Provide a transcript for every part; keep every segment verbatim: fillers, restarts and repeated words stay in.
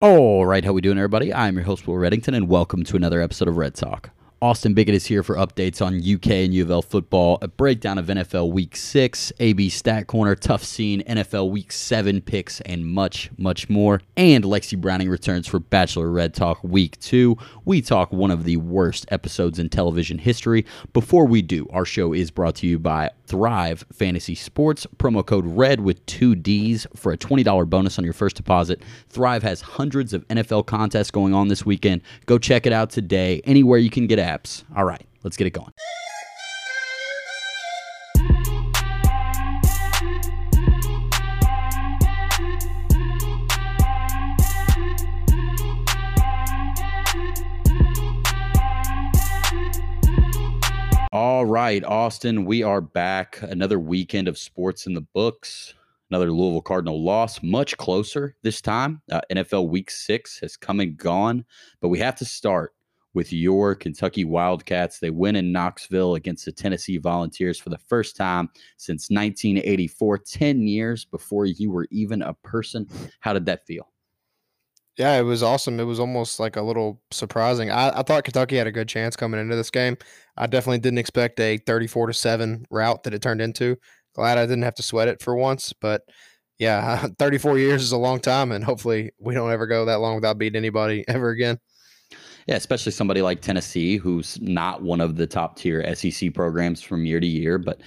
All right, how we doing, everybody? I'm your host, Will Reddington, and welcome to another episode of Red Talk. Austin Biggett is here for updates on U K and U of L football, a breakdown of N F L Week six, A B Stat Corner, Tough Scene, N F L Week seven picks, and much, much more. And Lexi Browning returns for Bachelor Red Talk Week two. We talk one of the worst episodes in television history. Before we do, our show is brought to you by Thrive Fantasy Sports, promo code RED with two Ds for a twenty dollars bonus on your first deposit. Thrive has hundreds of N F L contests going on this weekend. Go check it out today, anywhere you can get apps. All right, let's get it going. All right, Austin, we are back. Another weekend of sports in the books. Another Louisville Cardinal loss, much closer this time. Uh, N F L Week six has come and gone, but we have to start with your Kentucky Wildcats. They win in Knoxville against the Tennessee Volunteers for the first time since nineteen eighty-four, ten years before you were even a person. How did that feel? Yeah, it was awesome. It was almost like a little surprising. I, I thought Kentucky had a good chance coming into this game. I definitely didn't expect a thirty-four to seven rout that it turned into. Glad I didn't have to sweat it for once. But yeah, thirty-four years is a long time, and hopefully we don't ever go that long without beating anybody ever again. Yeah, especially somebody like Tennessee, who's not one of the top-tier S E C programs from year to year. But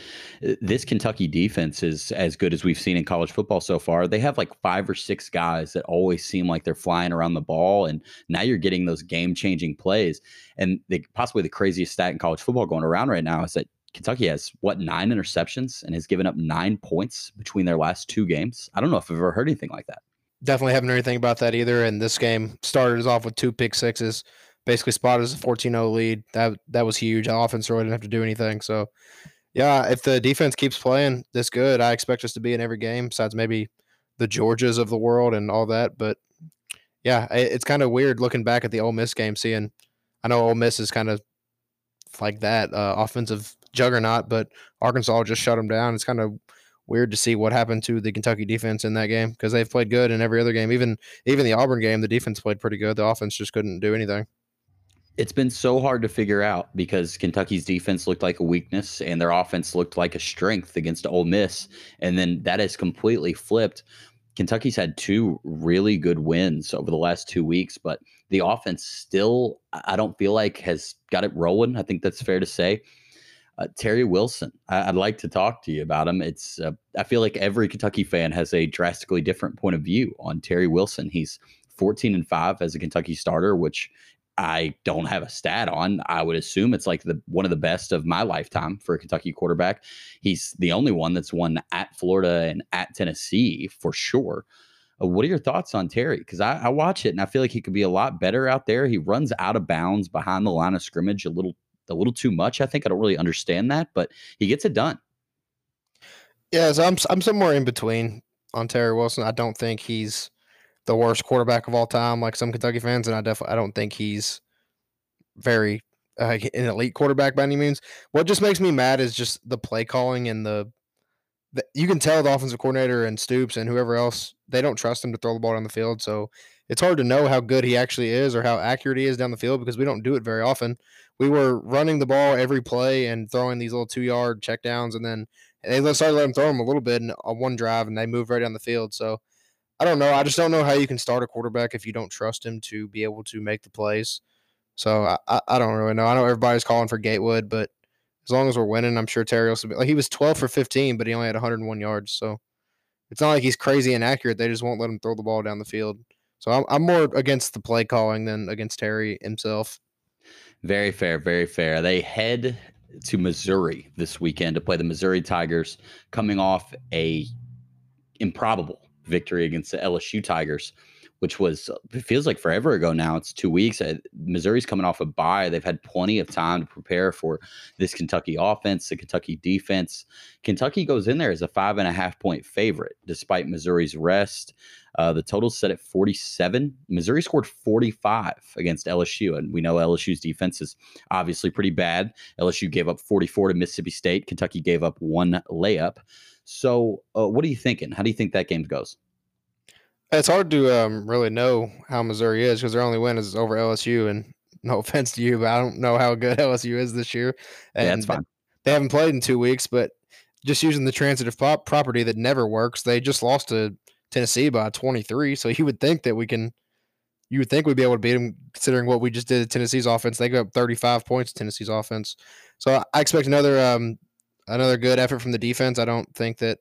this Kentucky defense is as good as we've seen in college football so far. They have like five or six guys that always seem like they're flying around the ball, and now you're getting those game-changing plays. And they, possibly the craziest stat in college football going around right now is that Kentucky has, what, nine interceptions and has given up nine points between their last two games. I don't know if I've ever heard anything like that. Definitely haven't heard anything about that either. And this game started us off with two pick sixes. Basically spotted us a fourteen oh lead. That that was huge. The offense really didn't have to do anything. So, yeah, if the defense keeps playing this good, I expect us to be in every game, besides maybe the Georgias of the world and all that. But, yeah, it, it's kind of weird looking back at the Ole Miss game, seeing – I know Ole Miss is kind of like that uh, offensive juggernaut, but Arkansas just shut them down. It's kind of weird to see what happened to the Kentucky defense in that game, because they've played good in every other game. Even, even the Auburn game, the defense played pretty good. The offense just couldn't do anything. It's been so hard to figure out, because Kentucky's defense looked like a weakness and their offense looked like a strength against Ole Miss. And then that has completely flipped. Kentucky's had two really good wins over the last two weeks, but the offense still, I don't feel like, has got it rolling. I think that's fair to say. Uh, Terry Wilson, I- I'd like to talk to you about him. It's uh, I feel like every Kentucky fan has a drastically different point of view on Terry Wilson. He's fourteen and five as a Kentucky starter, which I don't have a stat on. I would assume it's like the one of the best of my lifetime for a Kentucky quarterback. He's the only one that's won at Florida and at Tennessee for sure. Uh, what are your thoughts on Terry? Because I, I watch it and I feel like he could be a lot better out there. He runs out of bounds behind the line of scrimmage a little, a little too much. I think I don't really understand that, but he gets it done. Yeah, so I'm I'm somewhere in between on Terry Wilson. I don't think he's the worst quarterback of all time, like some Kentucky fans, and I definitely I don't think he's very uh, an elite quarterback by any means. What just makes me mad is just the play calling and the, the you can tell the offensive coordinator and Stoops and whoever else, they don't trust him to throw the ball down the field. So it's hard to know how good he actually is or how accurate he is down the field, because we don't do it very often. We were running the ball every play and throwing these little two-yard checkdowns, and then they started letting him throw them a little bit on one drive, and they moved right down the field. So I don't know. I just don't know how you can start a quarterback if you don't trust him to be able to make the plays. So I, I, I don't really know. I know everybody's calling for Gatewood, but as long as we're winning, I'm sure Terry Wilson. Like, he was twelve for fifteen, but he only had one hundred one yards. So it's not like he's crazy inaccurate. They just won't let him throw the ball down the field. So I'm, I'm more against the play calling than against Terry himself. Very fair, very fair. They head to Missouri this weekend to play the Missouri Tigers, coming off a improbable victory against the L S U Tigers, which was, it feels like forever ago now. It's two weeks. Missouri's coming off a bye. They've had plenty of time to prepare for this Kentucky offense, the Kentucky defense. Kentucky goes in there as a five and a half point favorite, despite Missouri's rest. Uh, the total's set at forty-seven. Missouri scored forty-five against L S U, and we know L S U's defense is obviously pretty bad. L S U gave up forty-four to Mississippi State. Kentucky gave up one layup. So uh, what are you thinking? How do you think that game goes? It's hard to um, really know how Missouri is because their only win is over L S U. And no offense to you, but I don't know how good L S U is this year. And yeah, that's fine. They haven't played in two weeks, but just using the transitive pop property that never works, they just lost to Tennessee by twenty-three. So you would think that we can, you would think we'd be able to beat them considering what we just did at Tennessee's offense. They got thirty-five points to Tennessee's offense. So I expect another um, another good effort from the defense. I don't think that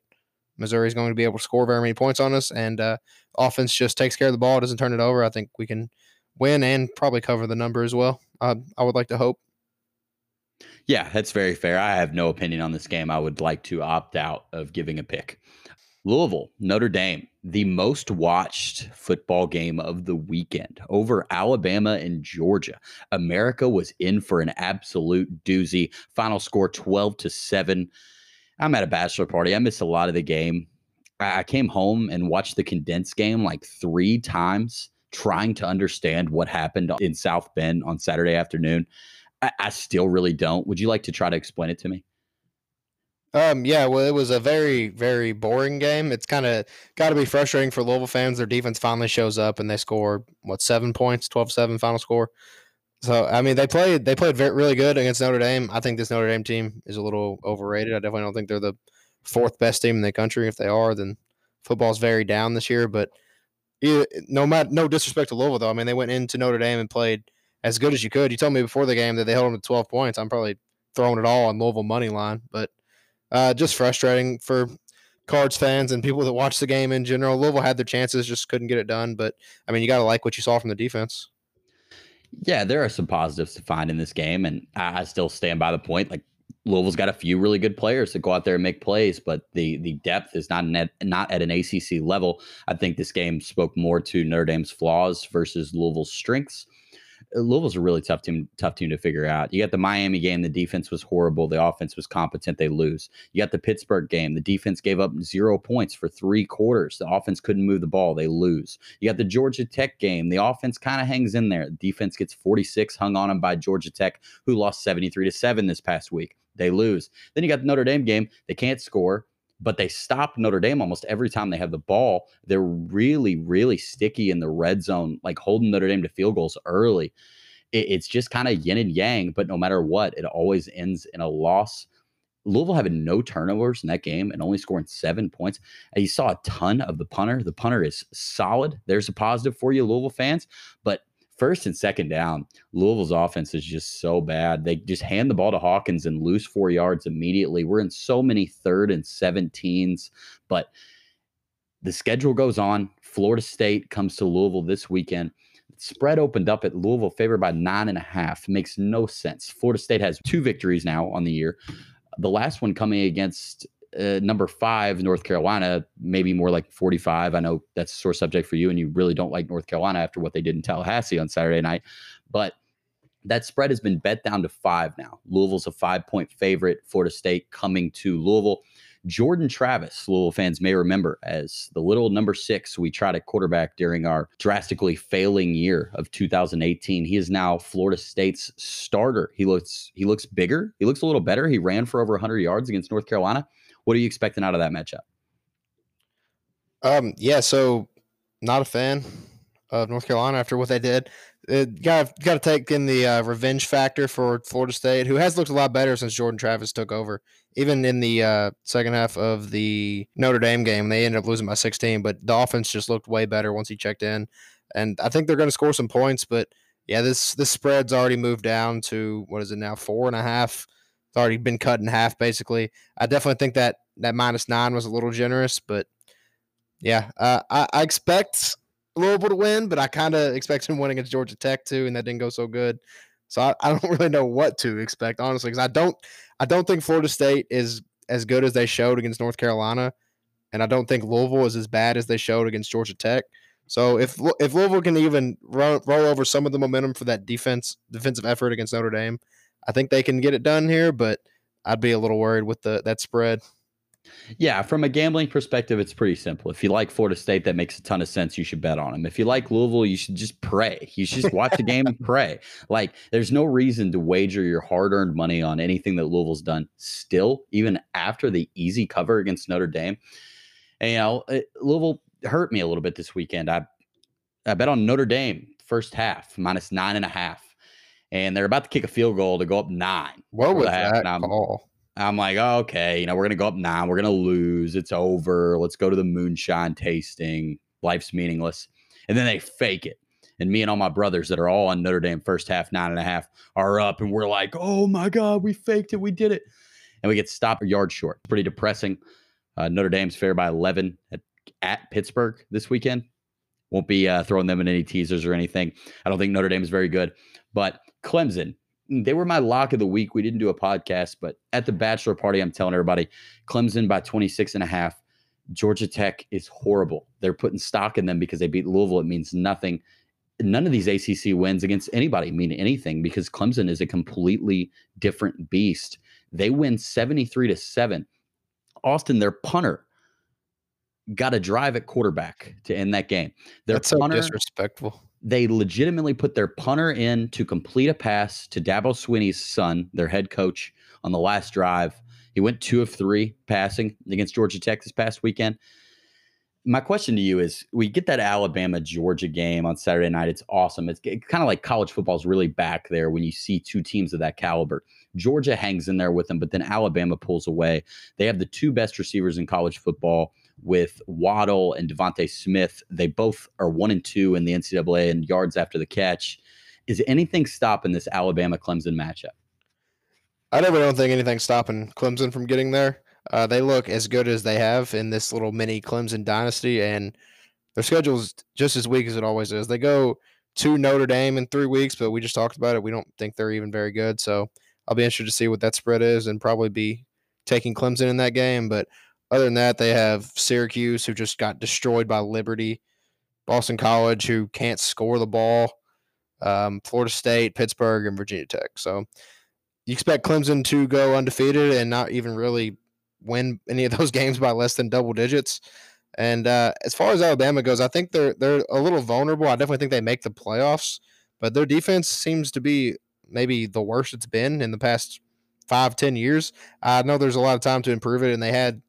Missouri's going to be able to score very many points on us, and uh, offense just takes care of the ball, doesn't turn it over. I think we can win and probably cover the number as well. Uh, I would like to hope. Yeah, that's very fair. I have no opinion on this game. I would like to opt out of giving a pick. Louisville, Notre Dame, the most watched football game of the weekend over Alabama and Georgia. America was in for an absolute doozy. Final score twelve to seven. I'm at a bachelor party. I missed a lot of the game. I came home and watched the condensed game like three times, trying to understand what happened in South Bend on Saturday afternoon. I, I still really don't. Would you like to try to explain it to me? Um, yeah, well, it was a very, very boring game. It's kind of got to be frustrating for Louisville fans. Their defense finally shows up and they score, what, seven points, twelve seven final score. So, I mean, they played they played very, really good against Notre Dame. I think this Notre Dame team is a little overrated. I definitely don't think they're the fourth best team in the country. If they are, then football's very down this year. But either, no matter, no disrespect to Louisville, though. I mean, they went into Notre Dame and played as good as you could. You told me before the game that they held them to twelve points. I'm probably throwing it all on Louisville money line, but Uh, just frustrating for Cards fans and people that watch the game in general. Louisville had their chances, just couldn't get it done. But, I mean, you got to like what you saw from the defense. Yeah, there are some positives to find in this game, and I still stand by the point. Like, Louisville's got a few really good players that go out there and make plays, but the the depth is not net, not at an A C C level. I think this game spoke more to Notre Dame's flaws versus Louisville's strengths. Louisville's a really tough team, tough team to figure out. You got the Miami game. The defense was horrible. The offense was competent. They lose. You got the Pittsburgh game. The defense gave up zero points for three quarters. The offense couldn't move the ball. They lose. You got the Georgia Tech game. The offense kind of hangs in there. The defense gets forty-six hung on them by Georgia Tech, who lost seventy-three to seven this past week. They lose. Then you got the Notre Dame game. They can't score, but they stop Notre Dame almost every time they have the ball. They're really, really sticky in the red zone, like holding Notre Dame to field goals early. It, it's just kind of yin and yang, but no matter what, it always ends in a loss. Louisville having no turnovers in that game and only scoring seven points. And you saw a ton of the punter. The punter is solid. There's a positive for you, Louisville fans. But first and second down, Louisville's offense is just so bad. They just hand the ball to Hawkins and lose four yards immediately. We're in so many third and seventeens, but the schedule goes on. Florida State comes to Louisville this weekend. Spread opened up at Louisville, favored by nine and a half. Makes no sense. Florida State has two victories now on the year. The last one coming against Uh, number five, North Carolina, maybe more like forty-five. I know that's a sore subject for you, and you really don't like North Carolina after what they did in Tallahassee on Saturday night. But that spread has been bet down to five now. Louisville's a five-point favorite. Florida State coming to Louisville. Jordan Travis, Louisville fans may remember as the little number six we tried at quarterback during our drastically failing year of two thousand eighteen. He is now Florida State's starter. He looks he looks bigger. He looks a little better. He ran for over one hundred yards against North Carolina. What are you expecting out of that matchup? Um, yeah, so not a fan of North Carolina after what they did. Got got to take in the uh, revenge factor for Florida State, who has looked a lot better since Jordan Travis took over. Even in the uh, second half of the Notre Dame game, they ended up losing by sixteen, but the offense just looked way better once he checked in. And I think they're going to score some points, but yeah, this this spread's already moved down to, what is it now, four and a half. It's already been cut in half, basically. I definitely think that that minus nine was a little generous, but yeah, uh, I, I expect Louisville to win, but I kind of expect him to win against Georgia Tech too, and that didn't go so good. So I, I don't really know what to expect, honestly, because I don't, I don't think Florida State is as good as they showed against North Carolina, and I don't think Louisville is as bad as they showed against Georgia Tech. So if if Louisville can even roll, roll over some of the momentum for that defense defensive effort against Notre Dame, I think they can get it done here, but I'd be a little worried with the that spread. Yeah, from a gambling perspective, it's pretty simple. If you like Florida State, that makes a ton of sense. You should bet on them. If you like Louisville, you should just pray. You should just watch the game and pray. Like, there's no reason to wager your hard-earned money on anything that Louisville's done still, even after the easy cover against Notre Dame. And, you know, Louisville hurt me a little bit this weekend. I, I bet on Notre Dame first half, minus nine and a half. And they're about to kick a field goal to go up nine. What was that call? I'm like, oh, okay, you know, we're going to go up nine. We're going to lose. It's over. Let's go to the moonshine tasting. Life's meaningless. And then they fake it. And me and all my brothers that are all on Notre Dame first half, nine and a half, are up. And we're like, oh, my God, we faked it. We did it. And we get stopped a yard short. Pretty depressing. Uh, Notre Dame's fair by eleven at, at Pittsburgh this weekend. Won't be uh, throwing them in any teasers or anything. I don't think Notre Dame is very good. But Clemson, they were my lock of the week. We didn't do a podcast, but at the bachelor party, I'm telling everybody, Clemson by twenty-six and a half. Georgia Tech is horrible. They're putting stock in them because they beat Louisville. It means nothing. None of these A C C wins against anybody mean anything because Clemson is a completely different beast. They win seventy-three to seven. Austin, their punter, got a drive at quarterback to end that game. Their That's punter, so disrespectful. They legitimately put their punter in to complete a pass to Dabo Swinney's son, their head coach, on the last drive. He went two of three passing against Georgia Tech this past weekend. My question to you is, we get that Alabama-Georgia game on Saturday night. It's awesome. It's kind of like college football is really back there when you see two teams of that caliber. Georgia hangs in there with them, but then Alabama pulls away. They have the two best receivers in college football with Waddle and Devontae Smith. They both are one and two in the N C double A in yards after the catch. Is anything stopping this Alabama-Clemson matchup? I never don't think anything's stopping Clemson from getting there. Uh, they look as good as they have in this little mini Clemson dynasty, and their schedule's just as weak as it always is. They go to Notre Dame in three weeks, but we just talked about it. We don't think they're even very good, so I'll be interested to see what that spread is and probably be taking Clemson in that game. But other than that, they have Syracuse, who just got destroyed by Liberty, Boston College, who can't score the ball, um, Florida State, Pittsburgh, and Virginia Tech. So you expect Clemson to go undefeated and not even really win any of those games by less than double digits. And uh, as far as Alabama goes, I think they're they're a little vulnerable. I definitely think they make the playoffs, but their defense seems to be maybe the worst it's been in the past five, ten years. I know there's a lot of time to improve it, and they had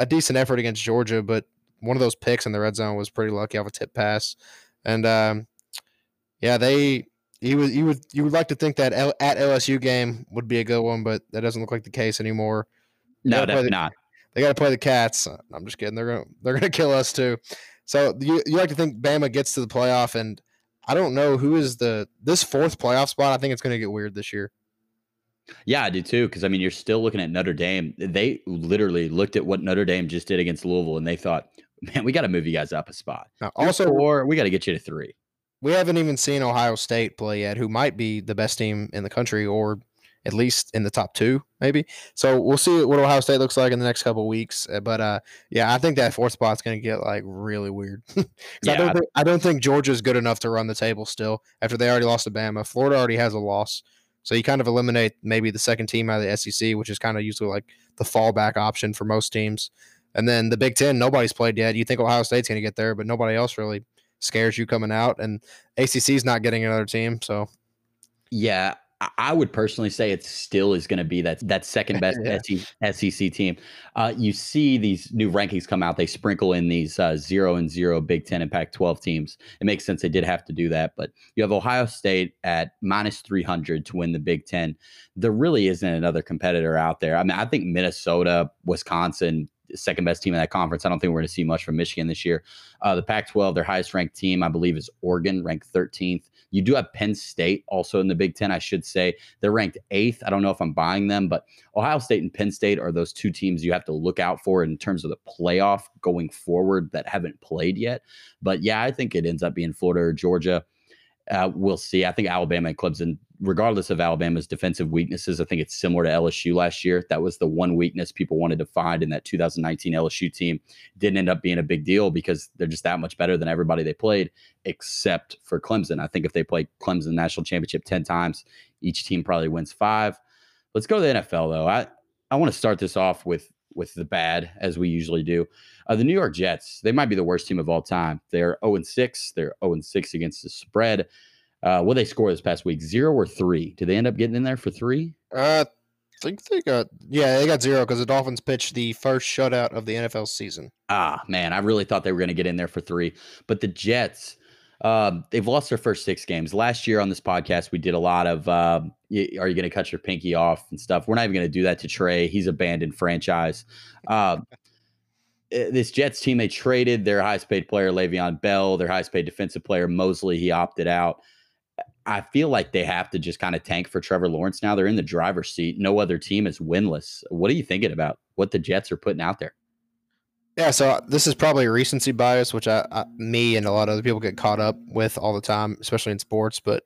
a decent effort against Georgia, but one of those picks in the red zone was pretty lucky off a tip pass. And um, yeah, they you would you would you would like to think that L- at L S U game would be a good one, but that doesn't look like the case anymore. No, definitely not. They got to play the Cats. I'm just kidding. They're gonna they're gonna kill us too. So you you like to think Bama gets to the playoff, and I don't know who is the this fourth playoff spot. I think it's gonna get weird this year. Yeah, I do too. Because I mean, you're still looking at Notre Dame. They literally looked at what Notre Dame just did against Louisville, and they thought, man, we got to move you guys up a spot. Now, also, or we got to get you to three. We haven't even seen Ohio State play yet, who might be the best team in the country, or at least in the top two, maybe. So we'll see what Ohio State looks like in the next couple of weeks. But, uh, yeah, I think that fourth spot's going to get, like, really weird. yeah, I, don't think, I don't think Georgia's good enough to run the table still after they already lost to Bama. Florida already has a loss. So you kind of eliminate maybe the second team out of the S E C, which is kind of usually, like, the fallback option for most teams. And then the Big Ten, nobody's played yet. You think Ohio State's going to get there, but nobody else really scares you coming out. And A C C's not getting another team, so. Yeah. I would personally say it still is going to be that that second best yeah. S E C team. Uh, you see these new rankings come out. They sprinkle in these uh, zero and zero Big Ten and Pac twelve teams. It makes sense they did have to do that. But you have Ohio State at minus three hundred to win the Big Ten. There really isn't another competitor out there. I mean, I think Minnesota, Wisconsin, second best team in that conference. I don't think we're going to see much from Michigan this year. Uh, the Pac twelve, their highest ranked team, I believe, is Oregon, ranked thirteenth. You do have Penn State also in the Big Ten, I should say. They're ranked eighth. I don't know if I'm buying them, but Ohio State and Penn State are those two teams you have to look out for in terms of the playoff going forward that haven't played yet. But, yeah, I think it ends up being Florida or Georgia. Uh, we'll see. I think Alabama and Clemson, regardless of Alabama's defensive weaknesses, I think it's similar to L S U last year. That was the one weakness people wanted to find in that two thousand nineteen L S U team. Didn't end up being a big deal because they're just that much better than everybody they played, except for Clemson. I think if they play Clemson national championship ten times, each team probably wins five. Let's go to the N F L, though. I, I want to start this off with with the bad, as we usually do. Uh, the New York Jets, they might be the worst team of all time. They're oh and six. They're oh and six against the spread. Uh, what did they score this past week? Zero or three? Did they end up getting in there for three? Uh, think they got yeah they got zero because the Dolphins pitched the first shutout of the N F L season. Ah, man, I really thought they were going to get in there for three. But the Jets, um, they've lost their first six games. Last year on this podcast, we did a lot of uh, are you going to cut your pinky off and stuff. We're not even going to do that to Trey. He's abandoned franchise. Uh, this Jets team, they traded their highest paid player, Le'Veon Bell, their highest paid defensive player, Mosley. He opted out. I feel like they have to just kind of tank for Trevor Lawrence now. They're in the driver's seat. No other team is winless. What are you thinking about what the Jets are putting out there? Yeah, so this is probably a recency bias, which I, I me and a lot of other people get caught up with all the time, especially in sports. But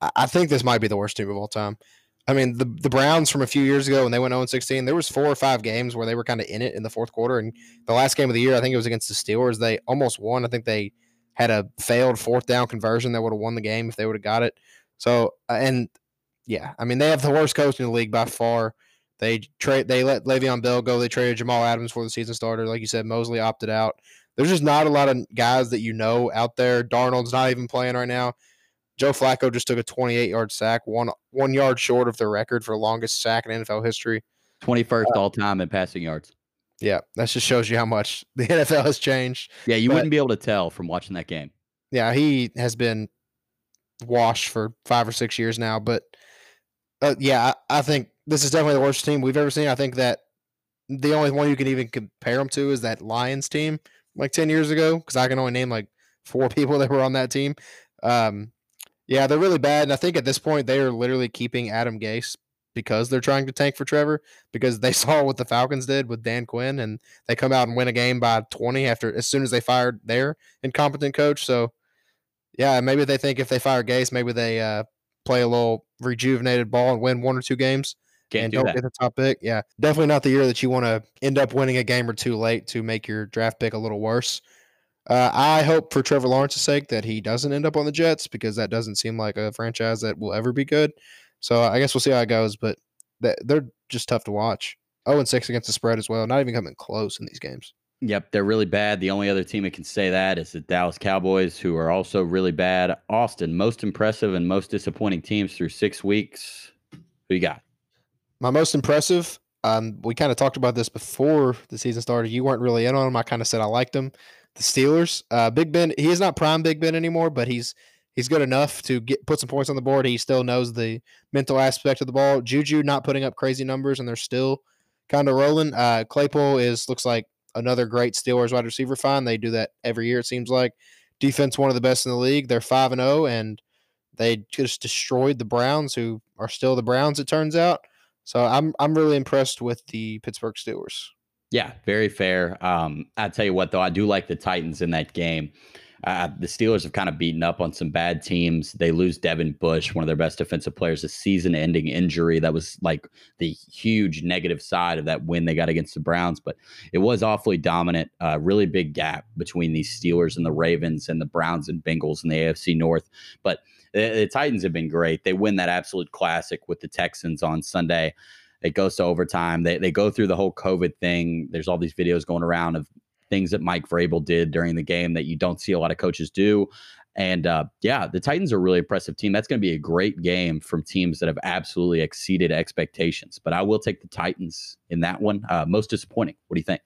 I, I think this might be the worst team of all time. I mean, the the Browns from a few years ago when they went oh and sixteen, there was four or five games where they were kind of in it in the fourth quarter. And the last game of the year, I think it was against the Steelers. They almost won. I think they had a failed fourth down conversion that would have won the game if they would have got it. So, and yeah, I mean, they have the worst coach in the league by far. They trade, they let Le'Veon Bell go. They traded Jamal Adams for the season starter. Like you said, Mosley opted out. There's just not a lot of guys that you know out there. Darnold's not even playing right now. Joe Flacco just took a twenty-eight yard sack, one one yard short of the record for longest sack in N F L history. twenty-first uh, all time in passing yards. Yeah, that just shows you how much the N F L has changed. Yeah, you but, wouldn't be able to tell from watching that game. Yeah, he has been washed for five or six years now. But, uh, yeah, I, I think this is definitely the worst team we've ever seen. I think that the only one you can even compare them to is that Lions team like ten years ago, because I can only name like four people that were on that team. Um, yeah, they're really bad. And I think at this point they are literally keeping Adam Gase because they're trying to tank for Trevor, because they saw what the Falcons did with Dan Quinn, and they come out and win a game by twenty after as soon as they fired their incompetent coach. So, yeah, maybe they think if they fire Gase, maybe they uh, play a little rejuvenated ball and win one or two games. Can't and do don't that. Get the top pick. Yeah, definitely not the year that you want to end up winning a game or two late to make your draft pick a little worse. Uh, I hope for Trevor Lawrence's sake that he doesn't end up on the Jets, because that doesn't seem like a franchise that will ever be good. So I guess we'll see how it goes, but they're just tough to watch. oh and six against the spread as well. Not even coming close in these games. Yep, they're really bad. The only other team that can say that is the Dallas Cowboys, who are also really bad. Austin, most impressive and most disappointing teams through six weeks. Who you got? My most impressive, um, we kind of talked about this before the season started. You weren't really in on them. I kind of said I liked them. The Steelers, uh, Big Ben, he is not prime Big Ben anymore, but he's – he's good enough to get put some points on the board. He still knows the mental aspect of the ball. Juju not putting up crazy numbers, and they're still kind of rolling. Uh, Claypool is looks like another great Steelers wide receiver find. They do that every year, it seems like. Defense, one of the best in the league. They're five and oh, and they just destroyed the Browns, who are still the Browns, it turns out. So I'm I'm really impressed with the Pittsburgh Steelers. Yeah, very fair. Um, I'll tell you what, though, I do like the Titans in that game. Uh, the Steelers have kind of beaten up on some bad teams. They lose Devin Bush, one of their best defensive players, a season-ending injury. That was like the huge negative side of that win they got against the Browns. But it was awfully dominant, uh, really big gap between the Steelers and the Ravens and the Browns and Bengals and the A F C North. But the, the Titans have been great. They win that absolute classic with the Texans on Sunday. It goes to overtime. They, they go through the whole COVID thing. There's all these videos going around of things that Mike Vrabel did during the game that you don't see a lot of coaches do. And uh, yeah, the Titans are a really impressive team. That's going to be a great game from teams that have absolutely exceeded expectations. But I will take the Titans in that one. Uh, most disappointing. What do you think?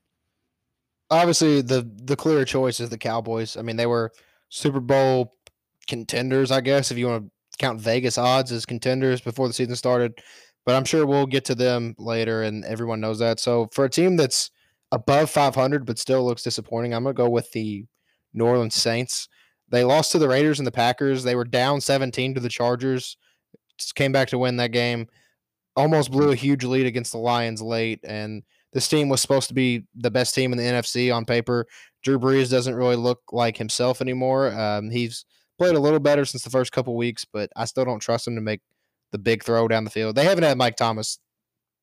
Obviously, the the clear choice is the Cowboys. I mean, they were Super Bowl contenders, I guess, if you want to count Vegas odds as contenders before the season started. But I'm sure we'll get to them later, and everyone knows that. So for a team that's above five hundred, but still looks disappointing, I'm going to go with the New Orleans Saints. They lost to the Raiders and the Packers. They were down seventeen to the Chargers. Just came back to win that game. Almost blew a huge lead against the Lions late, and this team was supposed to be the best team in the N F C on paper. Drew Brees doesn't really look like himself anymore. Um, he's played a little better since the first couple weeks, but I still don't trust him to make the big throw down the field. They haven't had Mike Thomas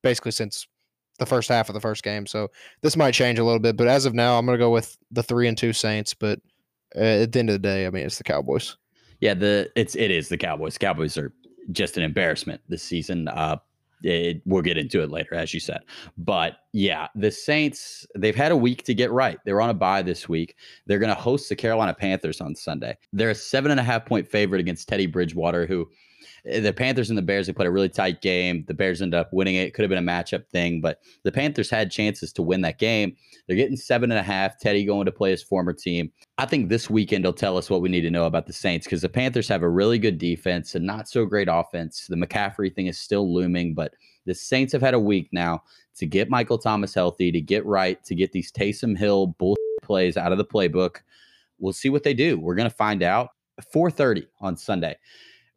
basically since the first half of the first game. So this might change a little bit, but as of now, I'm going to go with the three and two Saints. But uh, at the end of the day, I mean, it's the Cowboys. Yeah, the it's, it is the Cowboys. Cowboys are just an embarrassment this season. Uh, it, we'll get into it later, as you said, but yeah, the Saints, they've had a week to get right. They're on a bye this week. They're going to host the Carolina Panthers on Sunday. They're a seven and a half point favorite against Teddy Bridgewater, who The Panthers and the Bears, they played a really tight game. The Bears ended up winning it. It could have been a matchup thing, but the Panthers had chances to win that game. They're getting seven and a half. Teddy going to play his former team. I think this weekend will tell us what we need to know about the Saints, because the Panthers have a really good defense and not so great offense. The McCaffrey thing is still looming, but the Saints have had a week now to get Michael Thomas healthy, to get right, to get these Taysom Hill bullshit plays out of the playbook. We'll see what they do. We're going to find out. four thirty on Sunday.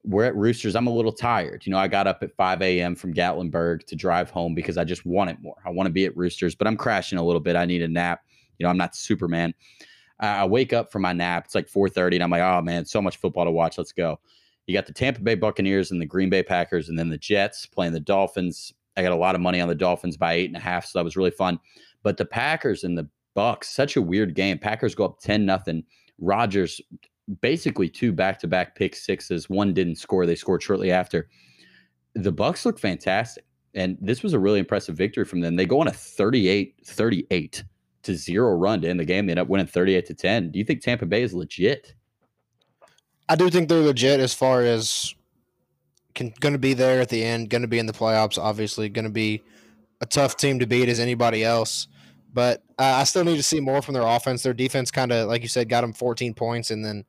We're at Roosters. I'm a little tired. You know, I got up at five a.m. from Gatlinburg to drive home because I just want it more. I want to be at Roosters, but I'm crashing a little bit. I need a nap. You know, I'm not Superman. I wake up from my nap. It's like four thirty, and I'm like, oh, man, so much football to watch. Let's go. You got the Tampa Bay Buccaneers and the Green Bay Packers, and then the Jets playing the Dolphins. I got a lot of money on the Dolphins by eight and a half, so that was really fun. But the Packers and the Bucks, such a weird game. Packers go up ten nothing. Rodgers, basically two back-to-back pick sixes. One didn't score. They scored shortly after. The Bucks look fantastic, and this was a really impressive victory from them. They go on a thirty-eight thirty-eight to zero run to end the game. They end up winning thirty-eight to ten. Do you think Tampa Bay is legit? I do think they're legit as far as can going to be there at the end, going to be in the playoffs, obviously, going to be a tough team to beat as anybody else. But uh, I still need to see more from their offense. Their defense kind of, like you said, got them fourteen points. And then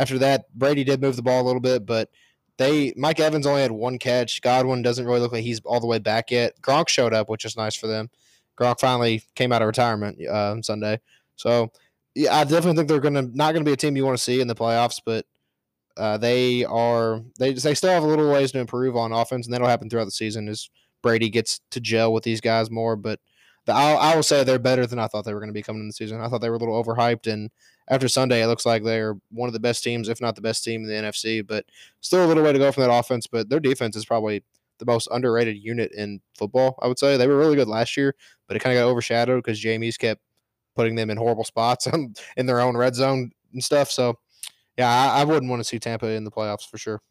after that, Brady did move the ball a little bit. But they Mike Evans only had one catch. Godwin doesn't really look like he's all the way back yet. Gronk showed up, which is nice for them. Gronk finally came out of retirement uh, on Sunday. So, yeah, I definitely think they're gonna not going to be a team you want to see in the playoffs. But uh, they are they, – they still have a little ways to improve on offense. And that will happen throughout the season as Brady gets to gel with these guys more. But I'll, I will say they're better than I thought they were going to be coming in the season. I thought they were a little overhyped, and after Sunday, it looks like they're one of the best teams, if not the best team in the N F C, but still a little way to go from that offense, but their defense is probably the most underrated unit in football, I would say. They were really good last year, but it kind of got overshadowed because Jameis kept putting them in horrible spots in their own red zone and stuff. So, yeah, I, I wouldn't want to see Tampa in the playoffs for sure.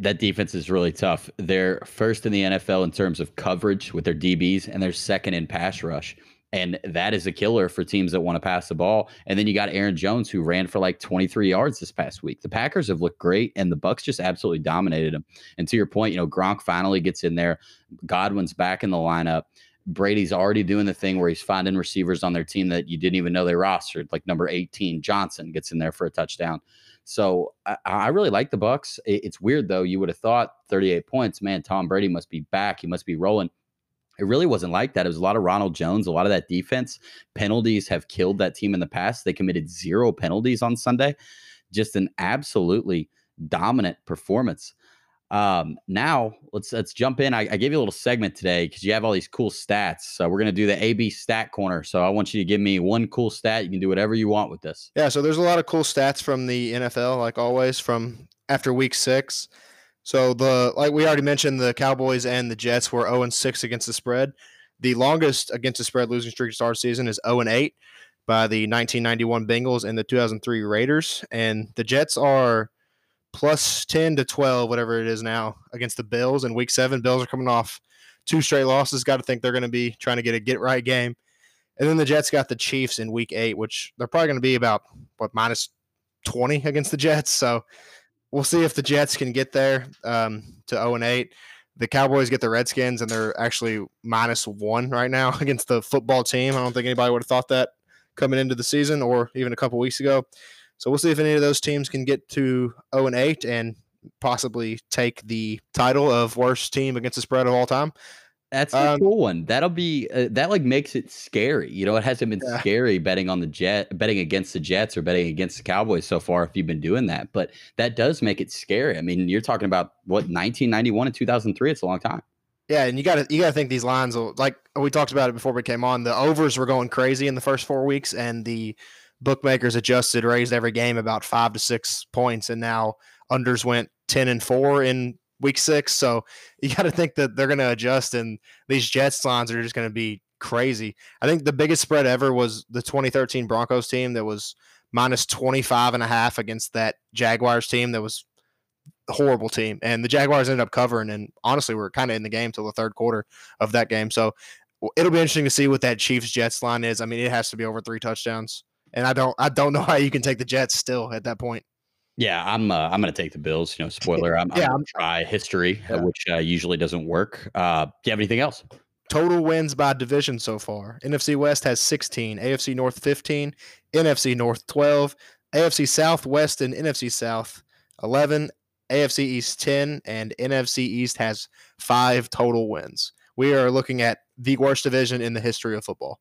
That defense is really tough. They're first in the N F L in terms of coverage with their D Bs, and they're second in pass rush. And that is a killer for teams that want to pass the ball. And then you got Aaron Jones, who ran for like twenty-three yards this past week. The Packers have looked great, and the Bucks just absolutely dominated them. And to your point, you know, Gronk finally gets in there. Godwin's back in the lineup. Brady's already doing the thing where he's finding receivers on their team that you didn't even know they rostered. Like number eighteen, Johnson, gets in there for a touchdown. So I, I really like the Bucks. It's weird, though. You would have thought thirty-eight points, man, Tom Brady must be back. He must be rolling. It really wasn't like that. It was a lot of Ronald Jones, a lot of that defense. Penalties have killed that team in the past. They committed zero penalties on Sunday. Just an absolutely dominant performance. Um, now let's, let's jump in. I, I gave you a little segment today because you have all these cool stats. So we're going to do the A B stat corner. So I want you to give me one cool stat. You can do whatever you want with this. Yeah. So there's a lot of cool stats from the N F L, like always, from after week six. So the, like we already mentioned, the Cowboys and the Jets were oh and six against the spread. The longest against the spread losing streak to start season is oh and eight by the nineteen ninety-one Bengals and the two thousand three Raiders. And the Jets are plus ten to twelve, whatever it is now, against the Bills in week seven. Bills are coming off two straight losses. Got to think they're going to be trying to get a get-right game. And then the Jets got the Chiefs in week eight, which they're probably going to be about, what, minus twenty against the Jets. So we'll see if the Jets can get there um, to oh and eight. The Cowboys get the Redskins, and they're actually minus one right now against the football team. I don't think anybody would have thought that coming into the season or even a couple weeks ago. So we'll see if any of those teams can get to oh and eight and possibly take the title of worst team against the spread of all time. That's a um, cool one. That'll be uh, that like makes it scary. You know, it hasn't been yeah. scary betting on the Jet, betting against the Jets or betting against the Cowboys so far if you've been doing that. But that does make it scary. I mean, you're talking about what, nineteen ninety-one and two thousand three. It's a long time. Yeah, and you got to you got to think these lines will, like we talked about it before we came on. The overs were going crazy in the first four weeks, and the bookmakers adjusted, raised every game about five to six points, and now unders went ten and four in week six. So you got to think that they're going to adjust, and these Jets lines are just going to be crazy. I think the biggest spread ever was the twenty thirteen Broncos team that was minus twenty-five and a half against that Jaguars team that was a horrible team, and the Jaguars ended up covering, and honestly were kind of in the game till the third quarter of that game. So it'll be interesting to see what that Chiefs Jets line is. I mean, it has to be over three touchdowns. And I don't I don't know how you can take the Jets still at that point. Yeah, I'm. Uh, I'm going to take the Bills. You know, spoiler. I'm, yeah, I'm, I'm try history, yeah. which uh, usually doesn't work. Uh, do you have anything else? Total wins by division so far. N F C West has sixteen. A F C North fifteen. N F C North twelve. A F C Southwest and N F C South eleven. A F C East ten, and N F C East has five total wins. We are looking at the worst division in the history of football.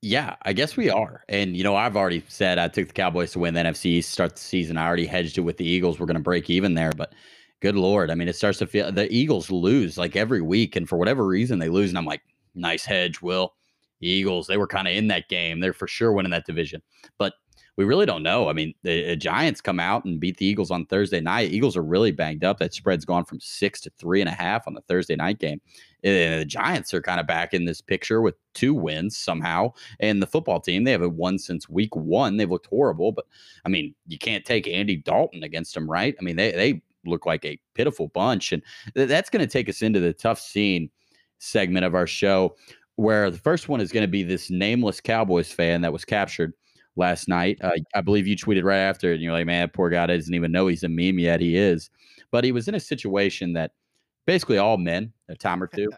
Yeah, I guess we are. And, you know, I've already said I took the Cowboys to win the N F C East, start the season. I already hedged it with the Eagles. We're going to break even there. But good Lord, I mean, it starts to feel the Eagles lose like every week. And for whatever reason, they lose. And I'm like, nice hedge, Will. The Eagles, they were kind of in that game. They're for sure winning that division. But we really don't know. I mean, the, the Giants come out and beat the Eagles on Thursday night. Eagles are really banged up. That spread's gone from six to three and a half on the Thursday night game. And the Giants are kind of back in this picture with two wins somehow. And the football team, they haven't won since week one. They've looked horrible. But, I mean, you can't take Andy Dalton against them, right? I mean, they, they look like a pitiful bunch. And th- that's going to take us into the tough scene segment of our show, where the first one is going to be this nameless Cowboys fan that was captured last night. Uh, I believe you tweeted right after, and you're like, man, that poor guy doesn't even know he's a meme yet. He is. But he was in a situation that basically all men, a time or two,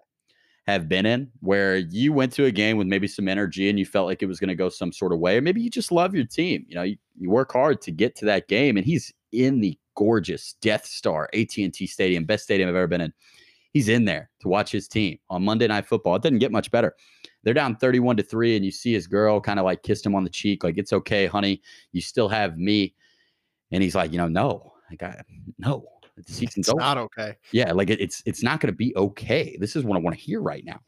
have been in, where you went to a game with maybe some energy and you felt like it was going to go some sort of way. Or maybe you just love your team. You know, you, you work hard to get to that game, and he's in the gorgeous Death Star A T and T Stadium, best stadium I've ever been in. He's in there to watch his team on Monday Night Football. It doesn't get much better. They're down thirty-one to three, and you see his girl kind of like kissed him on the cheek, like, it's okay, honey. You still have me. And he's like, you know, no, like, I, no, the season's over. It's not okay. Yeah, like it, it's it's not going to be okay. This is what I want to hear right now.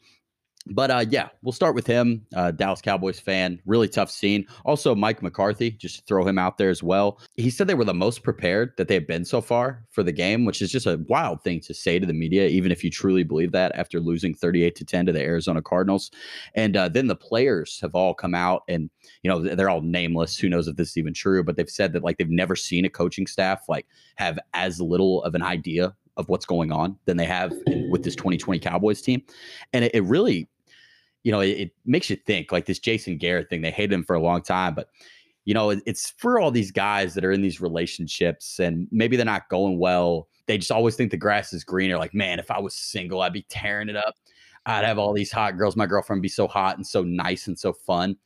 But uh, yeah, we'll start with him, uh, Dallas Cowboys fan, really tough scene. Also, Mike McCarthy, just to throw him out there as well. He said they were the most prepared that they've been so far for the game, which is just a wild thing to say to the media, even if you truly believe that, after losing thirty-eight to ten to the Arizona Cardinals. And uh, then the players have all come out, and, you know, they're all nameless. Who knows if this is even true? But they've said that, like, they've never seen a coaching staff like have as little of an idea of what's going on than they have in, with this twenty twenty Cowboys team. And it, it really, you know, it, it makes you think, like, this Jason Garrett thing, they hated him for a long time, but, you know, it, it's for all these guys that are in these relationships and maybe they're not going well. They just always think the grass is greener. Like, man, if I was single, I'd be tearing it up. I'd have all these hot girls. My girlfriend would be so hot and so nice and so fun.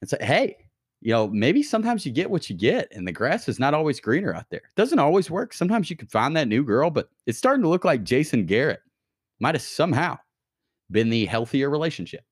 And so, hey, you know, maybe sometimes you get what you get, and the grass is not always greener out there. It doesn't always work. Sometimes you can find that new girl, but it's starting to look like Jason Garrett might have somehow been the healthier relationship.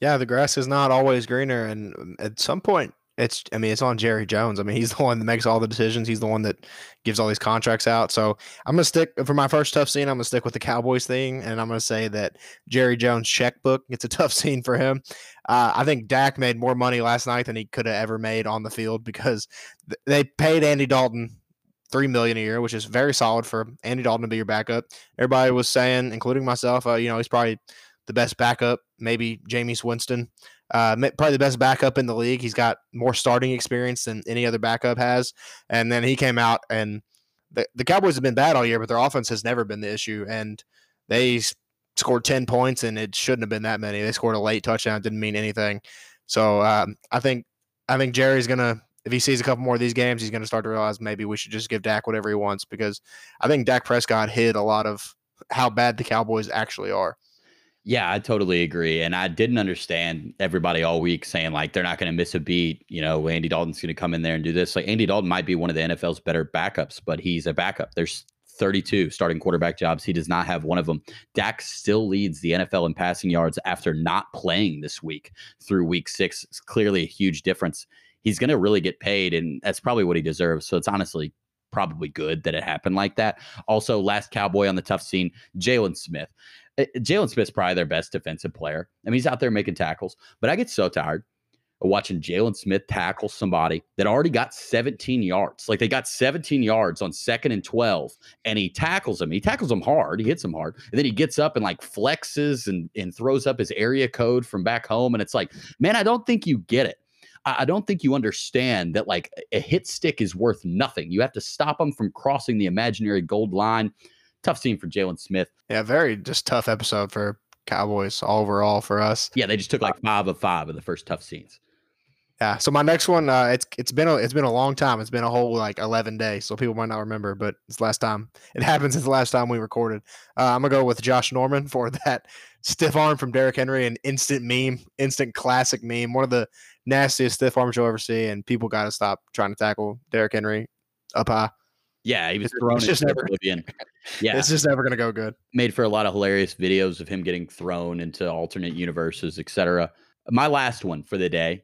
Yeah, the grass is not always greener, and at some point, it's, I mean, it's on Jerry Jones. I mean, he's the one that makes all the decisions. He's the one that gives all these contracts out. So I'm going to stick for my first tough scene. I'm going to stick with the Cowboys thing. And I'm going to say that Jerry Jones' checkbook, it's a tough scene for him. Uh, I think Dak made more money last night than he could have ever made on the field, because th- they paid Andy Dalton three million dollars a year, which is very solid for Andy Dalton to be your backup. Everybody was saying, including myself, uh, you know, he's probably the best backup, maybe Jameis Winston. Uh, probably the best backup in the league. He's got more starting experience than any other backup has. And then he came out, and the, the Cowboys have been bad all year, but their offense has never been the issue. And they scored ten points, and it shouldn't have been that many. They scored a late touchdown. It didn't mean anything. So um, I think I think Jerry's going to, if he sees a couple more of these games, he's going to start to realize maybe we should just give Dak whatever he wants, because I think Dak Prescott hid a lot of how bad the Cowboys actually are. Yeah, I totally agree. And I didn't understand everybody all week saying, like, they're not going to miss a beat. You know, Andy Dalton's going to come in there and do this. Like, Andy Dalton might be one of the N F L's better backups, but he's a backup. There's thirty-two starting quarterback jobs. He does not have one of them. Dak still leads the N F L in passing yards after not playing this week through week six. It's clearly a huge difference. He's going to really get paid, and that's probably what he deserves. So it's honestly probably good that it happened like that. Also, last Cowboy on the tough scene, Jalen Smith. Jalen Smith's probably their best defensive player. I mean, he's out there making tackles, but I get so tired of watching Jalen Smith tackle somebody that already got seventeen yards. Like, they got seventeen yards on second and twelve, and he tackles him. He tackles him hard. He hits him hard. And then he gets up and, like, flexes and, and throws up his area code from back home. And it's like, man, I don't think you get it. I don't think you understand that, like, a hit stick is worth nothing. You have to stop them from crossing the imaginary gold line. Tough scene for Jalen Smith. Yeah, very just tough episode for Cowboys overall for us. Yeah, they just took like five of five of the first tough scenes. Yeah. So my next one, uh, it's it's been a it's been a long time. It's been a whole like eleven days, so people might not remember, but it's the last time it happened since the last time we recorded. Uh, I'm gonna go with Josh Norman for that stiff arm from Derrick Henry, an instant meme, instant classic meme, one of the nastiest stiff arms you'll ever see, and people got to stop trying to tackle Derrick Henry up high. Yeah, he was thrown it's into oblivion. Yeah, it's just never gonna go good. Made for a lot of hilarious videos of him getting thrown into alternate universes, et cetera. My last one for the day.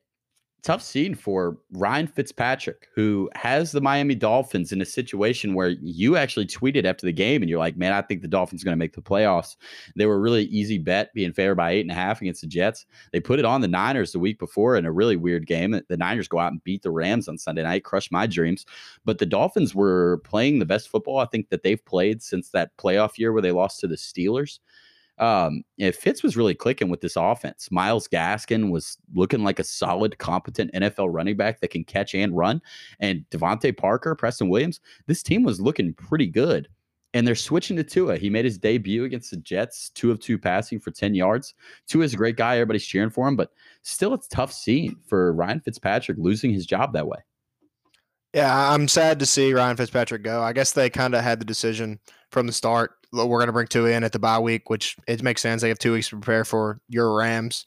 Tough scene for Ryan Fitzpatrick, who has the Miami Dolphins in a situation where you actually tweeted after the game and you're like, man, I think the Dolphins are going to make the playoffs. They were a really easy bet, being favored by eight and a half against the Jets. They put it on the Niners the week before in a really weird game. The Niners go out and beat the Rams on Sunday night, crushed my dreams. But the Dolphins were playing the best football I think that they've played since that playoff year where they lost to the Steelers. Um, and Fitz was really clicking with this offense. Myles Gaskin was looking like a solid, competent N F L running back that can catch and run. And Devontae Parker, Preston Williams, this team was looking pretty good. And they're switching to Tua. He made his debut against the Jets, two of two passing for ten yards. Tua's a great guy. Everybody's cheering for him. But still, it's a tough scene for Ryan Fitzpatrick losing his job that way. Yeah, I'm sad to see Ryan Fitzpatrick go. I guess they kind of had the decision from the start. We're going to bring Tua in at the bye week, which it makes sense. They have two weeks to prepare for your Rams.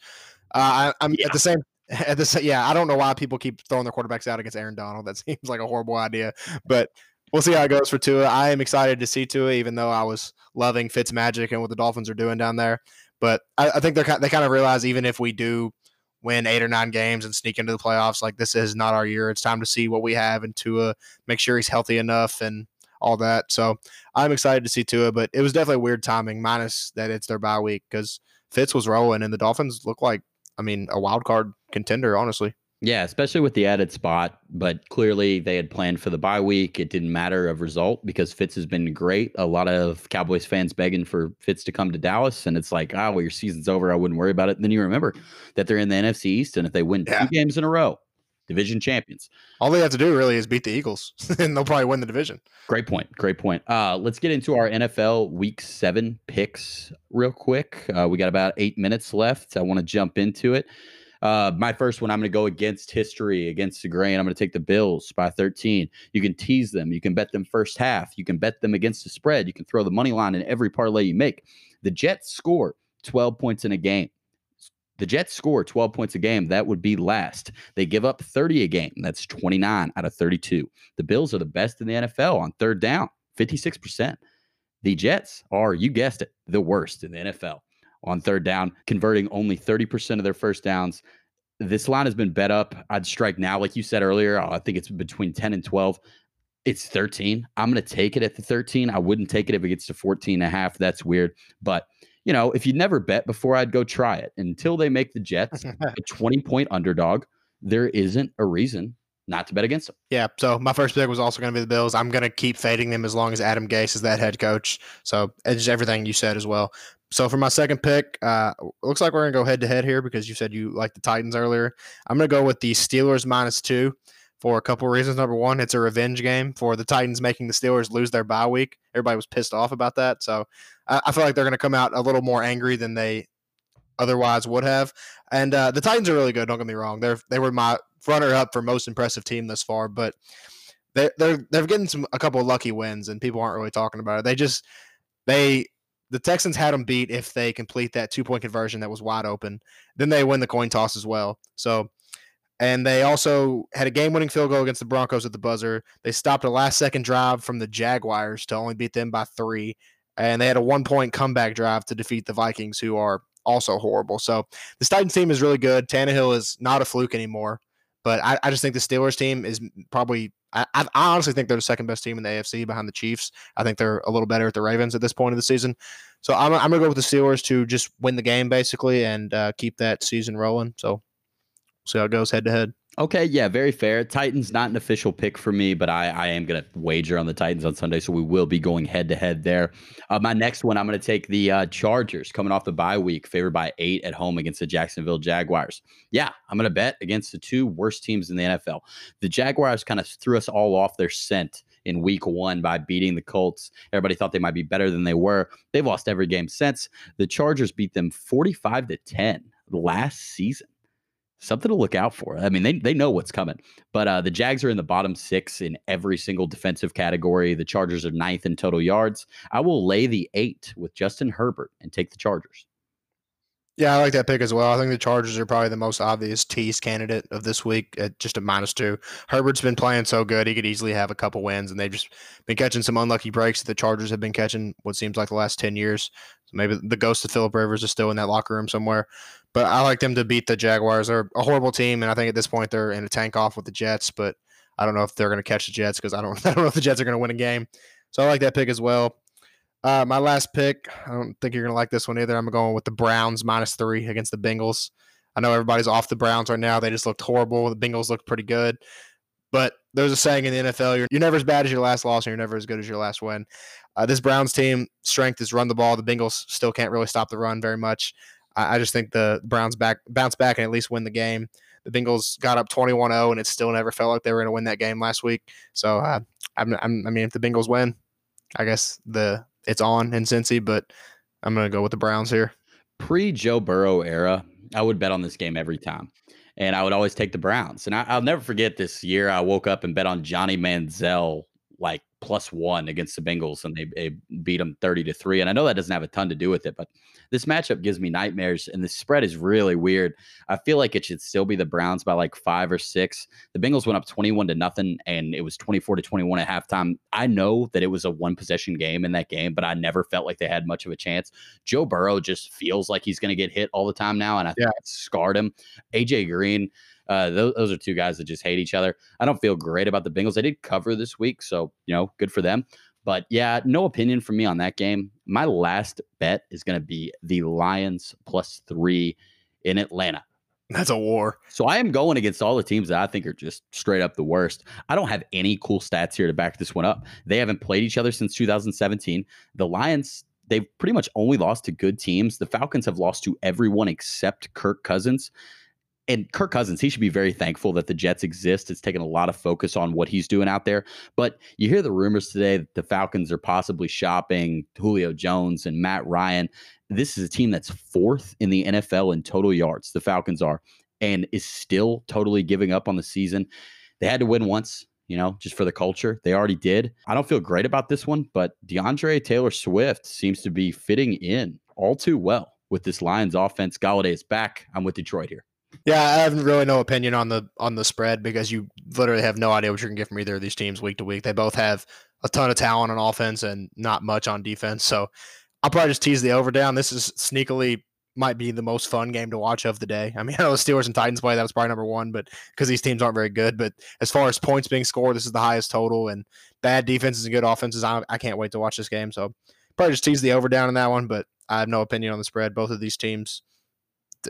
Uh, I, I'm yeah. at the same at the same, yeah. I don't know why people keep throwing their quarterbacks out against Aaron Donald. That seems like a horrible idea, but we'll see how it goes for Tua. I am excited to see Tua, even though I was loving Fitz Magic and what the Dolphins are doing down there. But I, I think they they kind of realize even if we do win eight or nine games and sneak into the playoffs, like this is not our year. It's time to see what we have and Tua, make sure he's healthy enough and all that. So I'm excited to see Tua, but it was definitely weird timing, minus that it's their bye week, because Fitz was rolling and the Dolphins look like, I mean, a wild card contender, honestly. Yeah, especially with the added spot, but clearly they had planned for the bye week. It didn't matter of result because Fitz has been great. A lot of Cowboys fans begging for Fitz to come to Dallas, and it's like, oh, well, your season's over. I wouldn't worry about it. And then you remember that they're in the N F C East, and if they win yeah. two games in a row, division champions. All they have to do really is beat the Eagles and they'll probably win the division. Great point. Great point. Uh, let's get into our N F L week seven picks real quick. Uh, we got about eight minutes left. I want to jump into it. Uh, my first one, I'm going to go against history, against the grain. I'm going to take the Bills by thirteen. You can tease them. You can bet them first half. You can bet them against the spread. You can throw the money line in every parlay you make. The Jets score twelve points in a game. The Jets score twelve points a game. That would be last. They give up thirty a game. That's twenty-nine out of thirty-two. The Bills are the best in the N F L on third down, fifty-six percent. The Jets are, you guessed it, the worst in the N F L on third down, converting only thirty percent of their first downs. This line has been bet up. I'd strike now. Like you said earlier, I think it's between ten and twelve. It's thirteen. I'm going to take it at the thirteen. I wouldn't take it if it gets to fourteen and a half. That's weird. But you know, if you never bet before, I'd go try it. Until they make the Jets a twenty-point underdog, there isn't a reason not to bet against them. Yeah, so my first pick was also going to be the Bills. I'm going to keep fading them as long as Adam Gase is that head coach. So it's just everything you said as well. So for my second pick, uh, looks like we're going to go head-to-head here because you said you liked the Titans earlier. I'm going to go with the Steelers minus two for a couple of reasons. Number one, it's a revenge game for the Titans making the Steelers lose their bye week. Everybody was pissed off about that. So I, I feel like they're going to come out a little more angry than they otherwise would have. And uh, the Titans are really good. Don't get me wrong. They're, they were my runner up for most impressive team thus far, but they're, they're, they're getting some, a couple of lucky wins and people aren't really talking about it. They just, they, the Texans had them beat if they complete that two point conversion that was wide open, then they win the coin toss as well. So, and they also had a game-winning field goal against the Broncos at the buzzer. They stopped a last-second drive from the Jaguars to only beat them by three. And they had a one-point comeback drive to defeat the Vikings, who are also horrible. So the Titans team is really good. Tannehill is not a fluke anymore. But I, I just think the Steelers team is probably – I honestly think they're the second-best team in the A F C behind the Chiefs. I think they're a little better at the Ravens at this point of the season. So I'm, I'm going to go with the Steelers to just win the game, basically, and uh, keep that season rolling. So – see how it goes head to head. Okay, yeah, very fair. Titans, not an official pick for me, but I, I am going to wager on the Titans on Sunday, so we will be going head to head there. Uh, my next one, I'm going to take the uh, Chargers coming off the bye week, favored by eight at home against the Jacksonville Jaguars. Yeah, I'm going to bet against the two worst teams in the N F L. The Jaguars kind of threw us all off their scent in week one by beating the Colts. Everybody thought they might be better than they were. They've lost every game since. The Chargers beat them forty-five to ten last season. something to look out for. I mean, they they know what's coming. But uh, the Jags are in the bottom six in every single defensive category. The Chargers are ninth in total yards. I will lay the eight with Justin Herbert and take the Chargers. Yeah, I like that pick as well. I think the Chargers are probably the most obvious tease candidate of this week at just a minus two. Herbert's been playing so good. He could easily have a couple wins, and they've just been catching some unlucky breaks that the Chargers have been catching what seems like the last ten years. So maybe the ghost of Phillip Rivers is still in that locker room somewhere. But I like them to beat the Jaguars. They're a horrible team, and I think at this point they're in a tank-off with the Jets, but I don't know if they're going to catch the Jets because I don't, I don't know if the Jets are going to win a game. So I like that pick as well. Uh, my last pick, I don't think you're going to like this one either. I'm going with the Browns, minus three against the Bengals. I know everybody's off the Browns right now. They just looked horrible. The Bengals looked pretty good. But there's a saying in the N F L, you're, you're never as bad as your last loss, and you're never as good as your last win. Uh, this Browns team, strength is run the ball. The Bengals still can't really stop the run very much. I just think the Browns back bounce back and at least win the game. The Bengals got up twenty-one oh, and it still never felt like they were going to win that game last week. So, uh, I'm, I'm, I mean, if the Bengals win, I guess the it's on in Cincy, but I'm going to go with the Browns here. Pre-Joe Burrow era, I would bet on this game every time, and I would always take the Browns. And I, I'll never forget this year I woke up and bet on Johnny Manziel, like, plus one against the Bengals, and they, they beat them thirty to three. And I know that doesn't have a ton to do with it, but this matchup gives me nightmares, and the spread is really weird. I feel like it should still be the Browns by like five or six. The Bengals went up twenty-one to nothing, and it was twenty-four to twenty-one at halftime. I know that it was a one possession game in that game, but I never felt like they had much of a chance. Joe Burrow just feels like he's going to get hit all the time now, and I think yeah. it scarred him. A J Green, Uh, those, those are two guys that just hate each other. I don't feel great about the Bengals. They did cover this week, so, you know, good for them. But, yeah, no opinion from me on that game. My last bet is going to be the Lions plus three in Atlanta. That's a war. So I am going against all the teams that I think are just straight up the worst. I don't have any cool stats here to back this one up. They haven't played each other since two thousand seventeen. The Lions, they've pretty much only lost to good teams. The Falcons have lost to everyone except Kirk Cousins. And Kirk Cousins, he should be very thankful that the Jets exist. It's taken a lot of focus on what he's doing out there. But you hear the rumors today that the Falcons are possibly shopping Julio Jones and Matt Ryan. This is a team that's fourth in the N F L in total yards, the Falcons are, and is still totally giving up on the season. They had to win once, you know, just for the culture. They already did. I don't feel great about this one, but DeAndre Taylor Swift seems to be fitting in all too well with this Lions offense. Golladay is back. I'm with Detroit here. Yeah, I have really no opinion on the on the spread because you literally have no idea what you're going to get from either of these teams week to week. They both have a ton of talent on offense and not much on defense. So I'll probably just tease the over down. This is sneakily might be the most fun game to watch of the day. I mean, I know the Steelers and Titans play. That was probably number one, but because these teams aren't very good. But as far as points being scored, this is the highest total. And bad defenses and good offenses, I, I can't wait to watch this game. So probably just tease the over down in that one, but I have no opinion on the spread. Both of these teams,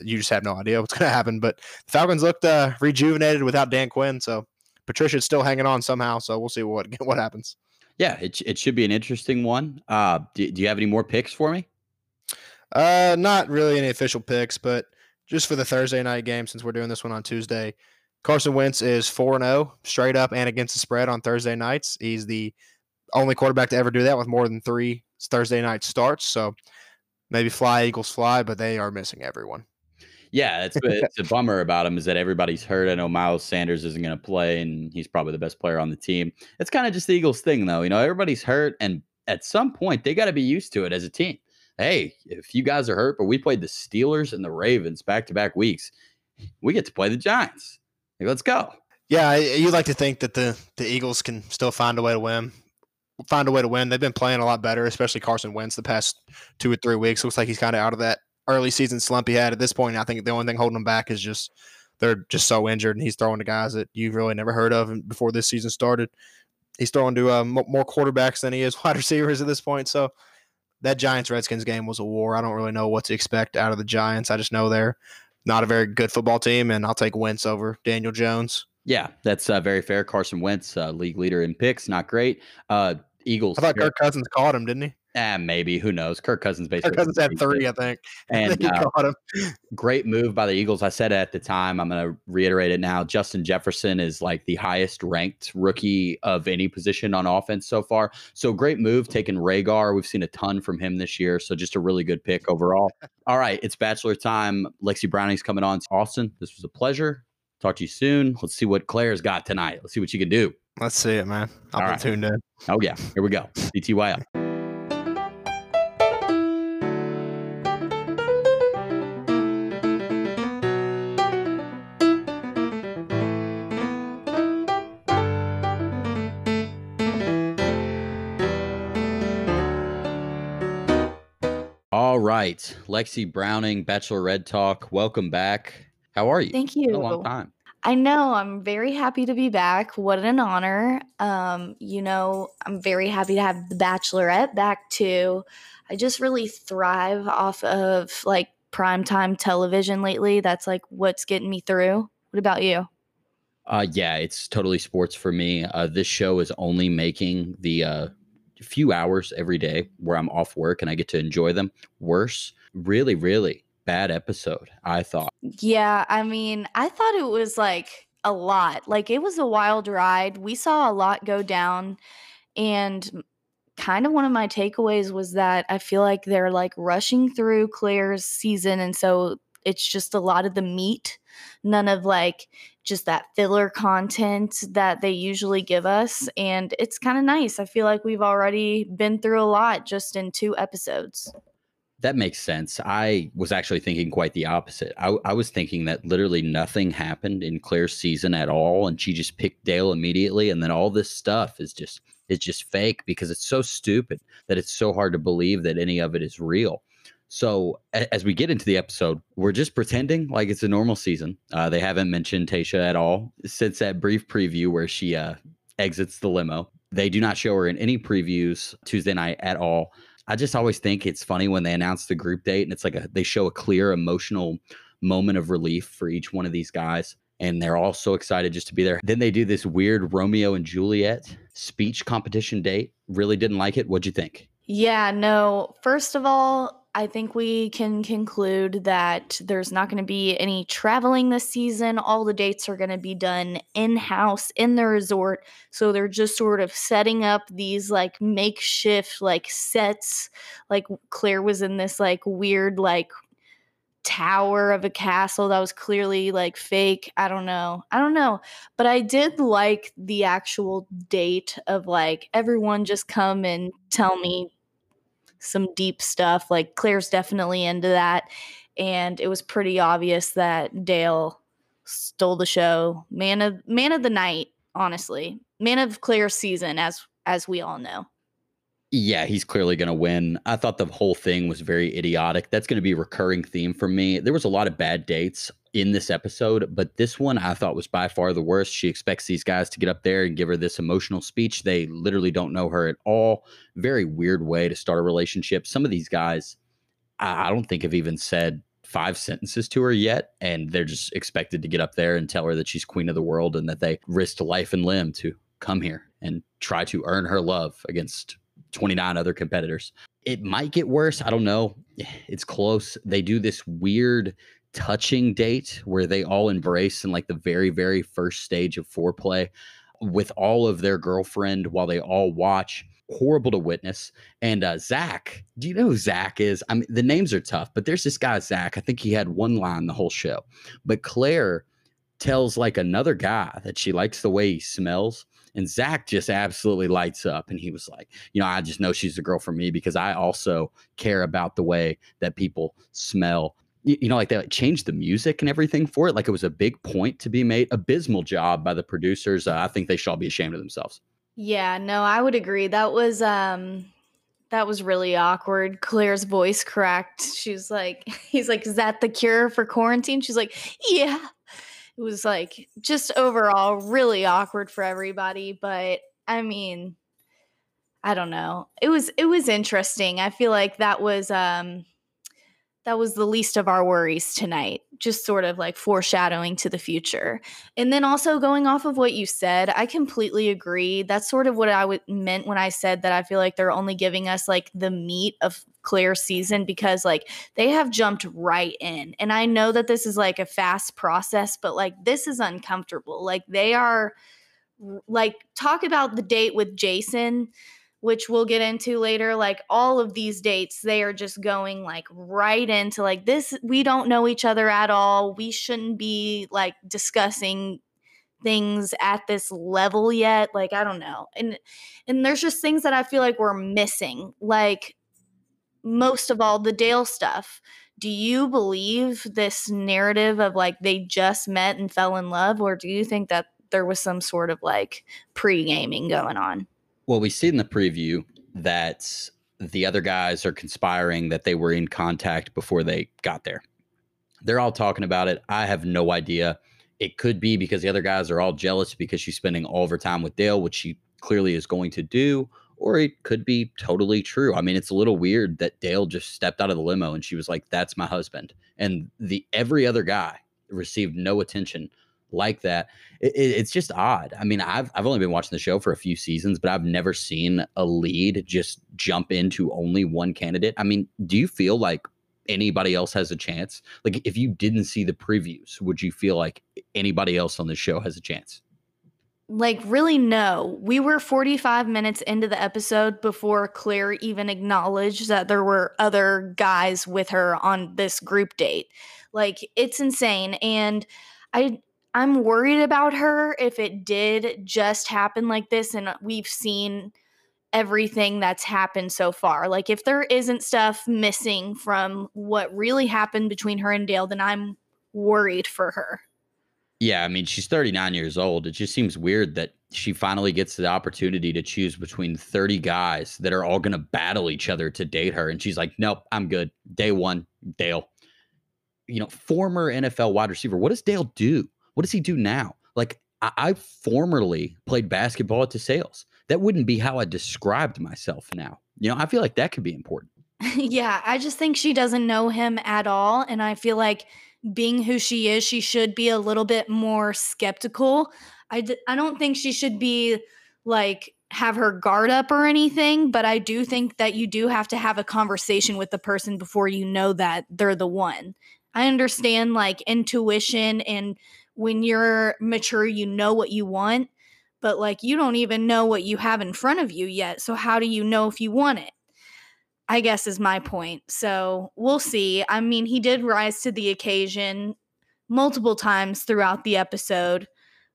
you just have no idea what's going to happen. But the Falcons looked uh, rejuvenated without Dan Quinn, so Patricia's still hanging on somehow. So we'll see what what happens. Yeah, it it should be an interesting one. Uh, do, do you have any more picks for me? Uh, not really any official picks, but just for the Thursday night game, since we're doing this one on Tuesday, Carson Wentz is four and oh straight up and against the spread on Thursday nights. He's the only quarterback to ever do that with more than three Thursday night starts. So maybe fly Eagles fly, but they are missing everyone. Yeah, it's, it's a bummer about him is that everybody's hurt. I know Miles Sanders isn't going to play, and he's probably the best player on the team. It's kind of just the Eagles thing, though. You know, everybody's hurt, and at some point, they got to be used to it as a team. Hey, if you guys are hurt, but we played the Steelers and the Ravens back-to-back weeks, we get to play the Giants. Hey, let's go. Yeah, you'd like to think that the, the Eagles can still find a way to win. Find a way to win. They've been playing a lot better, especially Carson Wentz the past two or three weeks. Looks like he's kind of out of that early season slump he had. At this point, I think the only thing holding him back is just they're just so injured, and he's throwing to guys that you've really never heard of before this season started. He's throwing to uh, more quarterbacks than he is wide receivers at this point. So that Giants-Redskins game was a war. I don't really know what to expect out of the Giants. I just know they're not a very good football team, and I'll take Wentz over Daniel Jones. Yeah, that's uh, very fair. Carson Wentz, uh, league leader in picks, not great. Uh, Eagles. I thought Kirk Cousins caught him, didn't he? Ah, maybe. Who knows? Kirk Cousins basically. Kirk Cousins had three, I think. And uh, caught him. Great move by the Eagles. I said it at the time. I'm going to reiterate it now. Justin Jefferson is like the highest ranked rookie of any position on offense so far. So great move taking Ragar. We've seen a ton from him this year. So just a really good pick overall. All right. It's Bachelor time. Lexi Browning's coming on. Austin, this was a pleasure. Talk to you soon. Let's see what Claire's got tonight. Let's see what you can do. Let's see it, man. I'll All be right. tuned in. Oh, yeah. Here we go. B T Y L. All right. Lexi Browning, Bachelor Red Talk. Welcome back. How are you? Thank you. It's been a long time. I know. I'm very happy to be back. What an honor. Um, you know, I'm very happy to have the Bachelorette back too. I just really thrive off of like primetime television lately. That's like what's getting me through. What about you? Uh, yeah, it's totally sports for me. Uh, this show is only making the uh, few hours every day where I'm off work and I get to enjoy them. Worse, really, really. Bad episode, I thought. Yeah, I mean, I thought it was like a lot. Like it was a wild ride. We saw a lot go down, and kind of one of my takeaways was that I feel like they're like rushing through Claire's season, and so it's just a lot of the meat, none of like just that filler content that they usually give us, and it's kind of nice. I feel like we've already been through a lot just in two episodes. That makes sense. I was actually thinking quite the opposite. I, I was thinking that literally nothing happened in Claire's season at all, and she just picked Dale immediately. And then all this stuff is just is just fake because it's so stupid that it's so hard to believe that any of it is real. So a- as we get into the episode, we're just pretending like it's a normal season. Uh, they haven't mentioned Tayshia at all since that brief preview where she uh, exits the limo. They do not show her in any previews Tuesday night at all. I just always think it's funny when they announce the group date and it's like a, they show a clear emotional moment of relief for each one of these guys. And they're all so excited just to be there. Then they do this weird Romeo and Juliet speech competition date. Really didn't like it. What'd you think? Yeah, no. First of all, I think we can conclude that there's not going to be any traveling this season. All the dates are going to be done in-house in the resort. So they're just sort of setting up these like makeshift like sets. Like Claire was in this like weird like tower of a castle that was clearly like fake. I don't know. I don't know. But I did like the actual date of like everyone just come and tell me some deep stuff. Like Claire's definitely into that. And it was pretty obvious that Dale stole the show. Man of man of the night, honestly. Man of Claire's season, as as we all know. Yeah, he's clearly going to win. I thought the whole thing was very idiotic. That's going to be a recurring theme for me. There was a lot of bad dates in this episode, but this one I thought was by far the worst. She expects these guys to get up there and give her this emotional speech. They literally don't know her at all. Very weird way to start a relationship. Some of these guys, I don't think have even said five sentences to her yet, and they're just expected to get up there and tell her that she's queen of the world and that they risked life and limb to come here and try to earn her love against twenty-nine other competitors. It might get worse. I don't know. It's close. They do this weird touching date where they all embrace in like the very, very first stage of foreplay with all of their girlfriend while they all watch. Horrible to witness. And uh, Zach, do you know who Zach is? I mean, the names are tough, but there's this guy, Zach. I think he had one line the whole show. But Claire tells like another guy that she likes the way he smells. And Zach just absolutely lights up. And he was like, you know, I just know she's a girl for me because I also care about the way that people smell. You, you know, like they like, changed the music and everything for it. Like it was a big point to be made. Abysmal job by the producers. Uh, I think they should all be ashamed of themselves. Yeah, no, I would agree. That was um, that was really awkward. Claire's voice cracked. She's like, he's like, is that the cure for quarantine? She's like, yeah. It was like just overall really awkward for everybody. But I mean, I don't know. It was it was interesting. I feel like that was um, that was the least of our worries tonight, just sort of like foreshadowing to the future. And then also going off of what you said, I completely agree. That's sort of what I w- meant when I said that I feel like they're only giving us like the meat of Claire's season, because like they have jumped right in. And I know that this is like a fast process, but like this is uncomfortable. Like they are like, talk about the date with Jason, which we'll get into later, like all of these dates, they are just going like right into like this. We don't know each other at all. We shouldn't be like discussing things at this level yet. Like, I don't know. And and there's just things that I feel like we're missing. Like most of all, the Dale stuff. Do you believe this narrative of like they just met and fell in love, or do you think that there was some sort of like pre-gaming going on? Well, we see in the preview that the other guys are conspiring, that they were in contact before they got there. They're all talking about it. I have no idea. It could be because the other guys are all jealous because she's spending all of her time with Dale, which she clearly is going to do, or it could be totally true. I mean, it's a little weird that Dale just stepped out of the limo and she was like, that's my husband. And the every other guy received no attention like that. It, it, it's just odd. I mean, I've I've only been watching the show for a few seasons, but I've never seen a lead just jump into only one candidate. I mean, do you feel like anybody else has a chance? Like, if you didn't see the previews, would you feel like anybody else on the show has a chance? Like, really, no. We were forty-five minutes into the episode before Claire even acknowledged that there were other guys with her on this group date. Like, it's insane. And I... I'm worried about her if it did just happen like this, and we've seen everything that's happened so far. Like, if there isn't stuff missing from what really happened between her and Dale, then I'm worried for her. Yeah, I mean, she's thirty-nine years old. It just seems weird that she finally gets the opportunity to choose between thirty guys that are all going to battle each other to date her, and she's like, nope, I'm good. Day one, Dale. You know, former N F L wide receiver. What does Dale do? What does he do now? Like, I, I formerly played basketball at DeSales. That wouldn't be how I described myself now. You know, I feel like that could be important. Yeah, I just think she doesn't know him at all. And I feel like being who she is, she should be a little bit more skeptical. I, d- I don't think she should be like have her guard up or anything. But I do think that you do have to have a conversation with the person before you know that they're the one. I understand like intuition and when you're mature, you know what you want, but like you don't even know what you have in front of you yet. So how do you know if you want it? I guess is my point. So we'll see. I mean, he did rise to the occasion multiple times throughout the episode,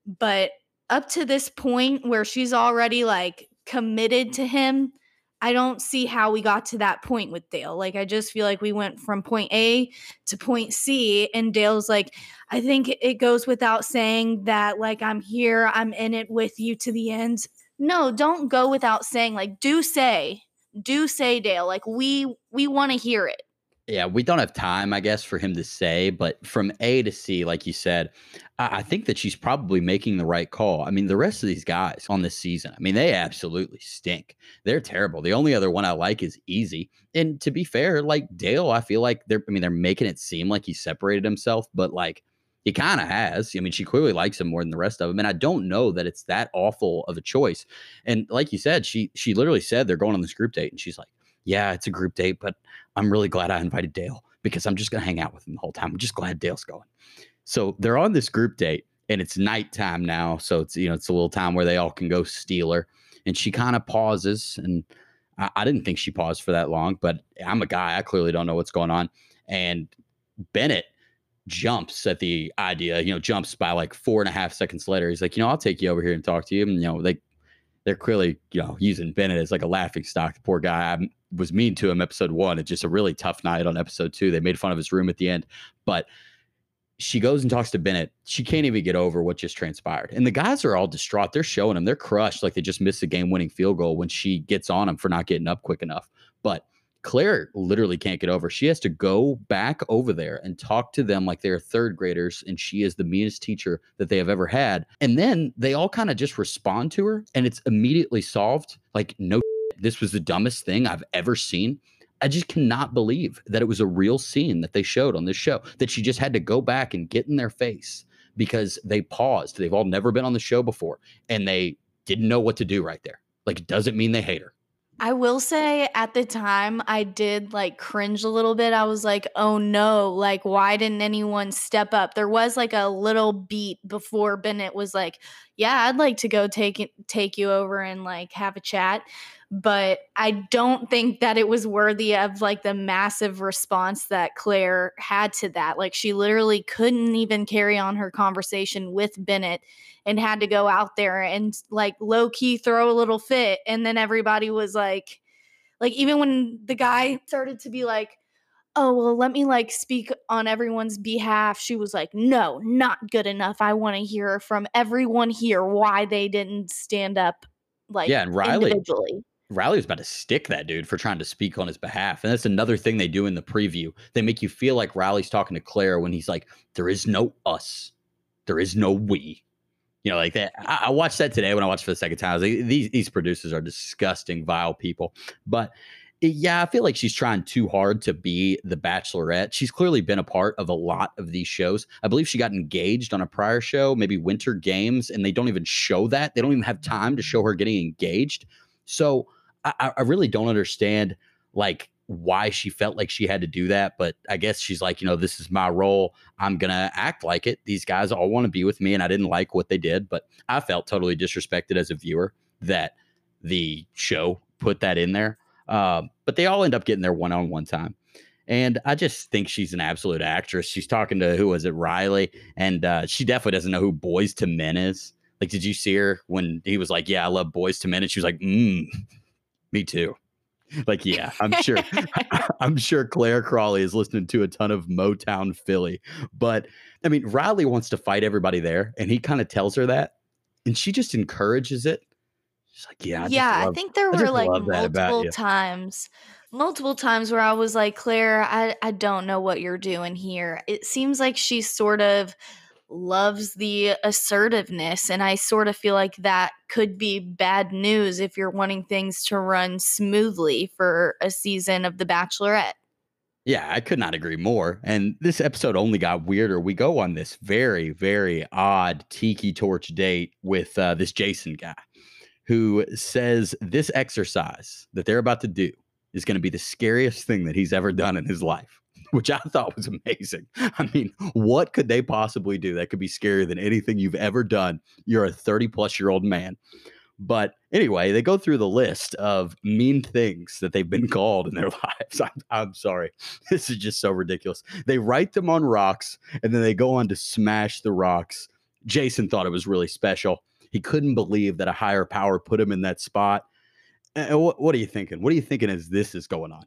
but up to this point where she's already like committed to him, I don't see how we got to that point with Dale. Like, I just feel like we went from point A to point C, and Dale's like, I think it goes without saying that, like, I'm here, I'm in it with you to the end. No, don't go without saying. Like, do say, do say, Dale. Like, we we want to hear it. Yeah, we don't have time, I guess, for him to say, but from A to C, like you said, I, I think that she's probably making the right call. I mean, the rest of these guys on this season, I mean, they absolutely stink. They're terrible. The only other one I like is Easy. And to be fair, like Dale, I feel like they're, I mean, they're making it seem like he separated himself, but like he kind of has. I mean, she clearly likes him more than the rest of them. And I don't know that it's that awful of a choice. And like you said, she she literally said they're going on this group date, and she's like, yeah, it's a group date, but I'm really glad I invited Dale because I'm just going to hang out with him the whole time. I'm just glad Dale's going. So they're on this group date, and it's nighttime now. So it's, you know, it's a little time where they all can go Steeler. And she kind of pauses, and I, I didn't think she paused for that long, but I'm a guy. I clearly don't know what's going on. And Bennett jumps at the idea, you know, jumps by like four and a half seconds later. He's like, you know, I'll take you over here and talk to you. And, you know, they, they're clearly, you know, using Bennett as like a laughing stock. The poor guy. I'm, was mean to him episode one. It's just a really tough night on episode two. They made fun of his room at the end, but she goes and talks to Bennett. She can't even get over what just transpired. And the guys are all distraught. They're showing him. They're crushed. Like they just missed a game winning field goal when she gets on him for not getting up quick enough. But Claire literally can't get over. She has to go back over there and talk to them like they're third graders. And she is the meanest teacher that they have ever had. And then they all kind of just respond to her, and it's immediately solved. Like, no, this was the dumbest thing I've ever seen. I just cannot believe that it was a real scene that they showed on this show, that she just had to go back and get in their face because they paused. They've all never been on the show before, and they didn't know what to do right there. Like, it doesn't mean they hate her. I will say at the time I did like cringe a little bit. I was like, oh no, like why didn't anyone step up? There was like a little beat before Bennett was like, yeah, I'd like to go take it, take you over and like have a chat. But I don't think that it was worthy of like the massive response that Claire had to that. Like she literally couldn't even carry on her conversation with Bennett and had to go out there and like low key throw a little fit. And then everybody was like, like even when the guy started to be like, oh, well, let me like speak on everyone's behalf. She was like, no, not good enough. I want to hear from everyone here why they didn't stand up. Like, yeah, and Riley. Individually. Riley was about to stick that dude for trying to speak on his behalf. And that's another thing they do in the preview. They make you feel like Riley's talking to Claire when he's like, there is no us. There is no we. You know, like that. I, I watched that today when I watched for the second time. I was like, these, these producers are disgusting, vile people. But yeah, I feel like she's trying too hard to be the Bachelorette. She's clearly been a part of a lot of these shows. I believe she got engaged on a prior show, maybe Winter Games, and they don't even show that. They don't even have time to show her getting engaged. So I, I really don't understand like why she felt like she had to do that. But I guess she's like, you know, this is my role. I'm going to act like it. These guys all want to be with me, and I didn't like what they did. But I felt totally disrespected as a viewer that the show put that in there. Uh, but they all end up getting their one-on-one time. And I just think she's an absolute actress. She's talking to, who was it, Riley? And uh, she definitely doesn't know who Boys to Men is. Like, did you see her when he was like, yeah, I love Boys to Men? And she was like, mm, me too. Like, yeah, I'm sure. I'm sure Claire Crawley is listening to a ton of Motown Philly. But, I mean, Riley wants to fight everybody there. And he kind of tells her that. And she just encourages it. Like, yeah, I, yeah love, I think there I were like multiple times, multiple times where I was like, Claire, I, I don't know what you're doing here. It seems like she sort of loves the assertiveness. And I sort of feel like that could be bad news if you're wanting things to run smoothly for a season of The Bachelorette. Yeah, I could not agree more. And this episode only got weirder. We go on this very, very odd tiki torch date with uh, this Jason guy, who says this exercise that they're about to do is going to be the scariest thing that he's ever done in his life, which I thought was amazing. I mean, what could they possibly do that could be scarier than anything you've ever done? You're a thirty-plus-year-old man. But anyway, they go through the list of mean things that they've been called in their lives. I'm, I'm sorry. This is just so ridiculous. They write them on rocks, and then they go on to smash the rocks. Jason thought it was really special. He couldn't believe that a higher power put him in that spot. And what, what are you thinking? What are you thinking as this is going on?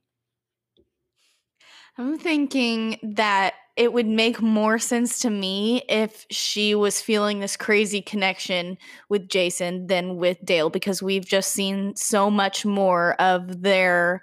I'm thinking that it would make more sense to me if she was feeling this crazy connection with Jason than with Dale, because we've just seen so much more of their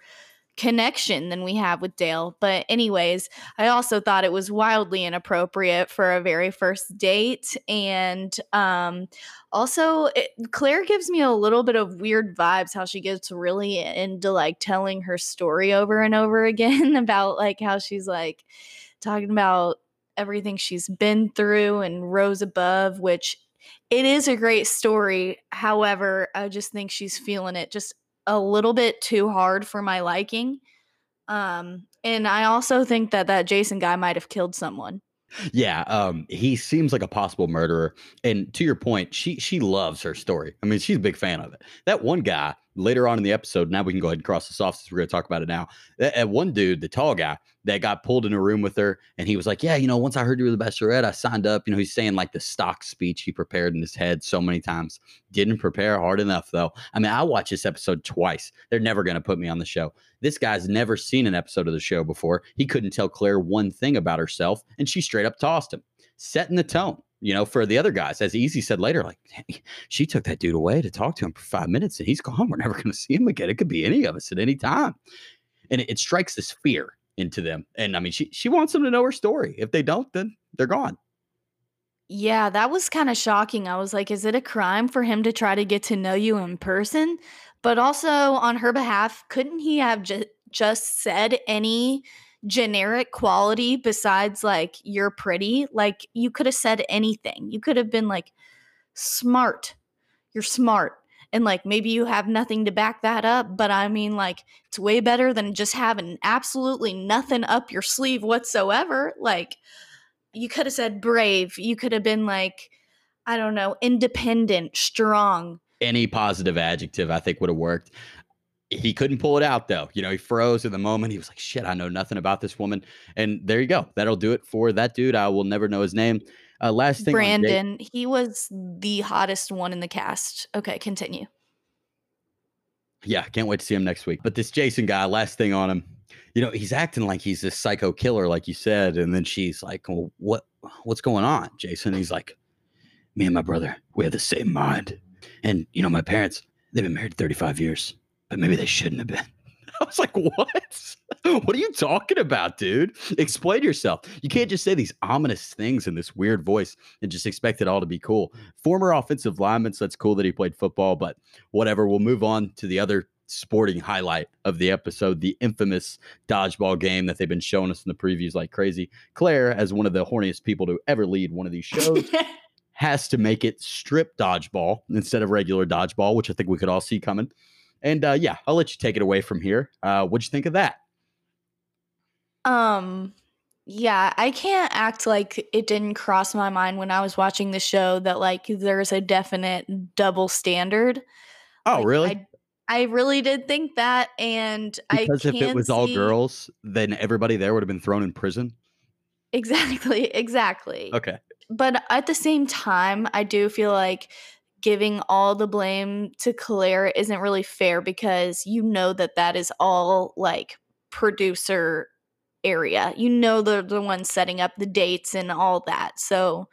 connection than we have with Dale. But anyways, I also thought it was wildly inappropriate for a very first date. And um, also it, Claire gives me a little bit of weird vibes, how she gets really into like telling her story over and over again about like how she's like talking about everything she's been through and rose above, which it is a great story. However, I just think she's feeling it just a little bit too hard for my liking. Um, and I also think that that Jason guy might have killed someone. Yeah, um, he seems like a possible murderer. And to your point, she she loves her story. I mean, she's a big fan of it. That one guy, later on in the episode, now we can go ahead and cross this off since we're going to talk about it now. That, that one dude, the tall guy, that got pulled in a room with her, and he was like, yeah, you know, once I heard you were the Bachelorette, I signed up. You know, he's saying like the stock speech he prepared in his head so many times. Didn't prepare hard enough, though. I mean, I watched this episode twice. They're never going to put me on the show. This guy's never seen an episode of the show before. He couldn't tell Claire one thing about herself, and she straight up tossed him, setting the tone, you know, for the other guys. As Easy said later, like, she took that dude away to talk to him for five minutes, and he's gone. We're never going to see him again. It could be any of us at any time. And it, it strikes this fear into them. And I mean, she she wants them to know her story. If they don't, then they're gone. Yeah, that was kind of shocking. I was like, is it a crime for him to try to get to know you in person? But also on her behalf, couldn't he have just just said any generic quality besides like you're pretty. Like you could have said anything. You could have been like smart. You're smart. And like maybe you have nothing to back that up, but I mean like it's way better than just having absolutely nothing up your sleeve whatsoever. Like you could have said brave. You could have been like, I don't know, independent, strong. Any positive adjective I think would have worked. He couldn't pull it out though. You know, he froze in the moment. He was like, shit, I know nothing about this woman. And there you go. That'll do it for that dude. I will never know his name. Uh, last thing. Brandon, he was the hottest one in the cast. Okay, continue. Yeah, can't wait to see him next week. But this Jason guy, last thing on him. You know, he's acting like he's this psycho killer, like you said. And then she's like, well, what, what's going on, Jason? And he's like, me and my brother, we have the same mind. And, you know, my parents, they've been married thirty-five years, but maybe they shouldn't have been. I was like, what? What are you talking about, dude? Explain yourself. You can't just say these ominous things in this weird voice and just expect it all to be cool. Former offensive lineman, so that's cool that he played football, but whatever. We'll move on to the other sporting highlight of the episode, the infamous dodgeball game that they've been showing us in the previews like crazy. Claire, as one of the horniest people to ever lead one of these shows, has to make it strip dodgeball instead of regular dodgeball, which I think we could all see coming. And uh, yeah, I'll let you take it away from here. Uh, what'd you think of that? Um, yeah, I can't act like it didn't cross my mind when I was watching the show that like there's a definite double standard. Oh, like, really? I, I really did think that. And because I if it was see... all girls, then everybody there would have been thrown in prison. Exactly. Exactly. Okay. But at the same time, I do feel like giving all the blame to Claire isn't really fair because you know that that is all like producer area. You know they're the ones setting up the dates and all that. So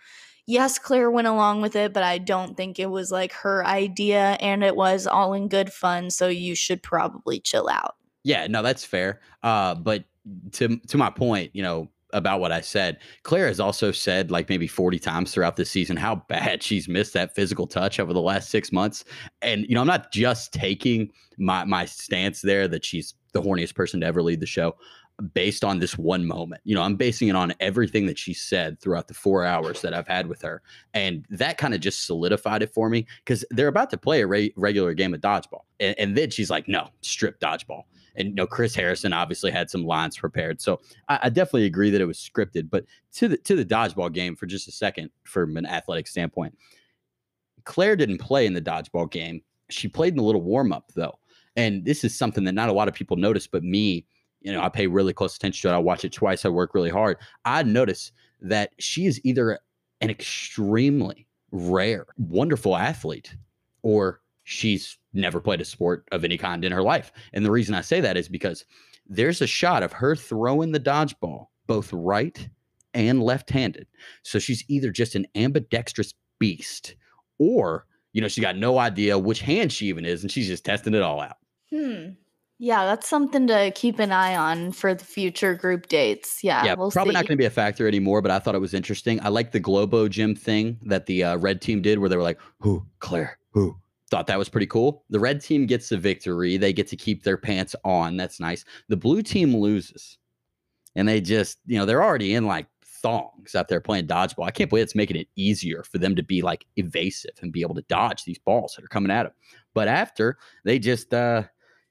yes, Claire went along with it, but I don't think it was like her idea and it was all in good fun. So you should probably chill out. Yeah, no, that's fair. Uh, but to to my point, you know, about what I said, Claire has also said like maybe forty times throughout this season how bad she's missed that physical touch over the last six months. And, you know, I'm not just taking my my stance there that she's the horniest person to ever lead the show based on this one moment. You know, I'm basing it on everything that she said throughout the four hours that I've had with her. And that kind of just solidified it for me because they're about to play a re- regular game of dodgeball. And, and then she's like, no, strip dodgeball. And you know, Chris Harrison obviously had some lines prepared. So I, I definitely agree that it was scripted. But to the to the dodgeball game for just a second, from an athletic standpoint, Claire didn't play in the dodgeball game. She played in the little warm-up, though. And this is something that not a lot of people notice, but me, you know, I pay really close attention to it. I watch it twice. I work really hard. I notice that she is either an extremely rare, wonderful athlete or she's never played a sport of any kind in her life. And the reason I say that is because there's a shot of her throwing the dodgeball, both right and left-handed. So she's either just an ambidextrous beast or, you know, she got no idea which hand she even is, and she's just testing it all out. Hmm. Yeah, that's something to keep an eye on for the future group dates. Yeah, yeah, we'll probably see. Not going to be a factor anymore, but I thought it was interesting. I like the Globo Gym thing that the uh, red team did where they were like, who, Claire, who? Thought that was pretty cool. The red team gets the victory. They get to keep their pants on. That's nice. The blue team loses. And they just, you know, they're already in like thongs out there playing dodgeball. I can't believe it's making it easier for them to be like evasive and be able to dodge these balls that are coming at them. But after, they just, uh,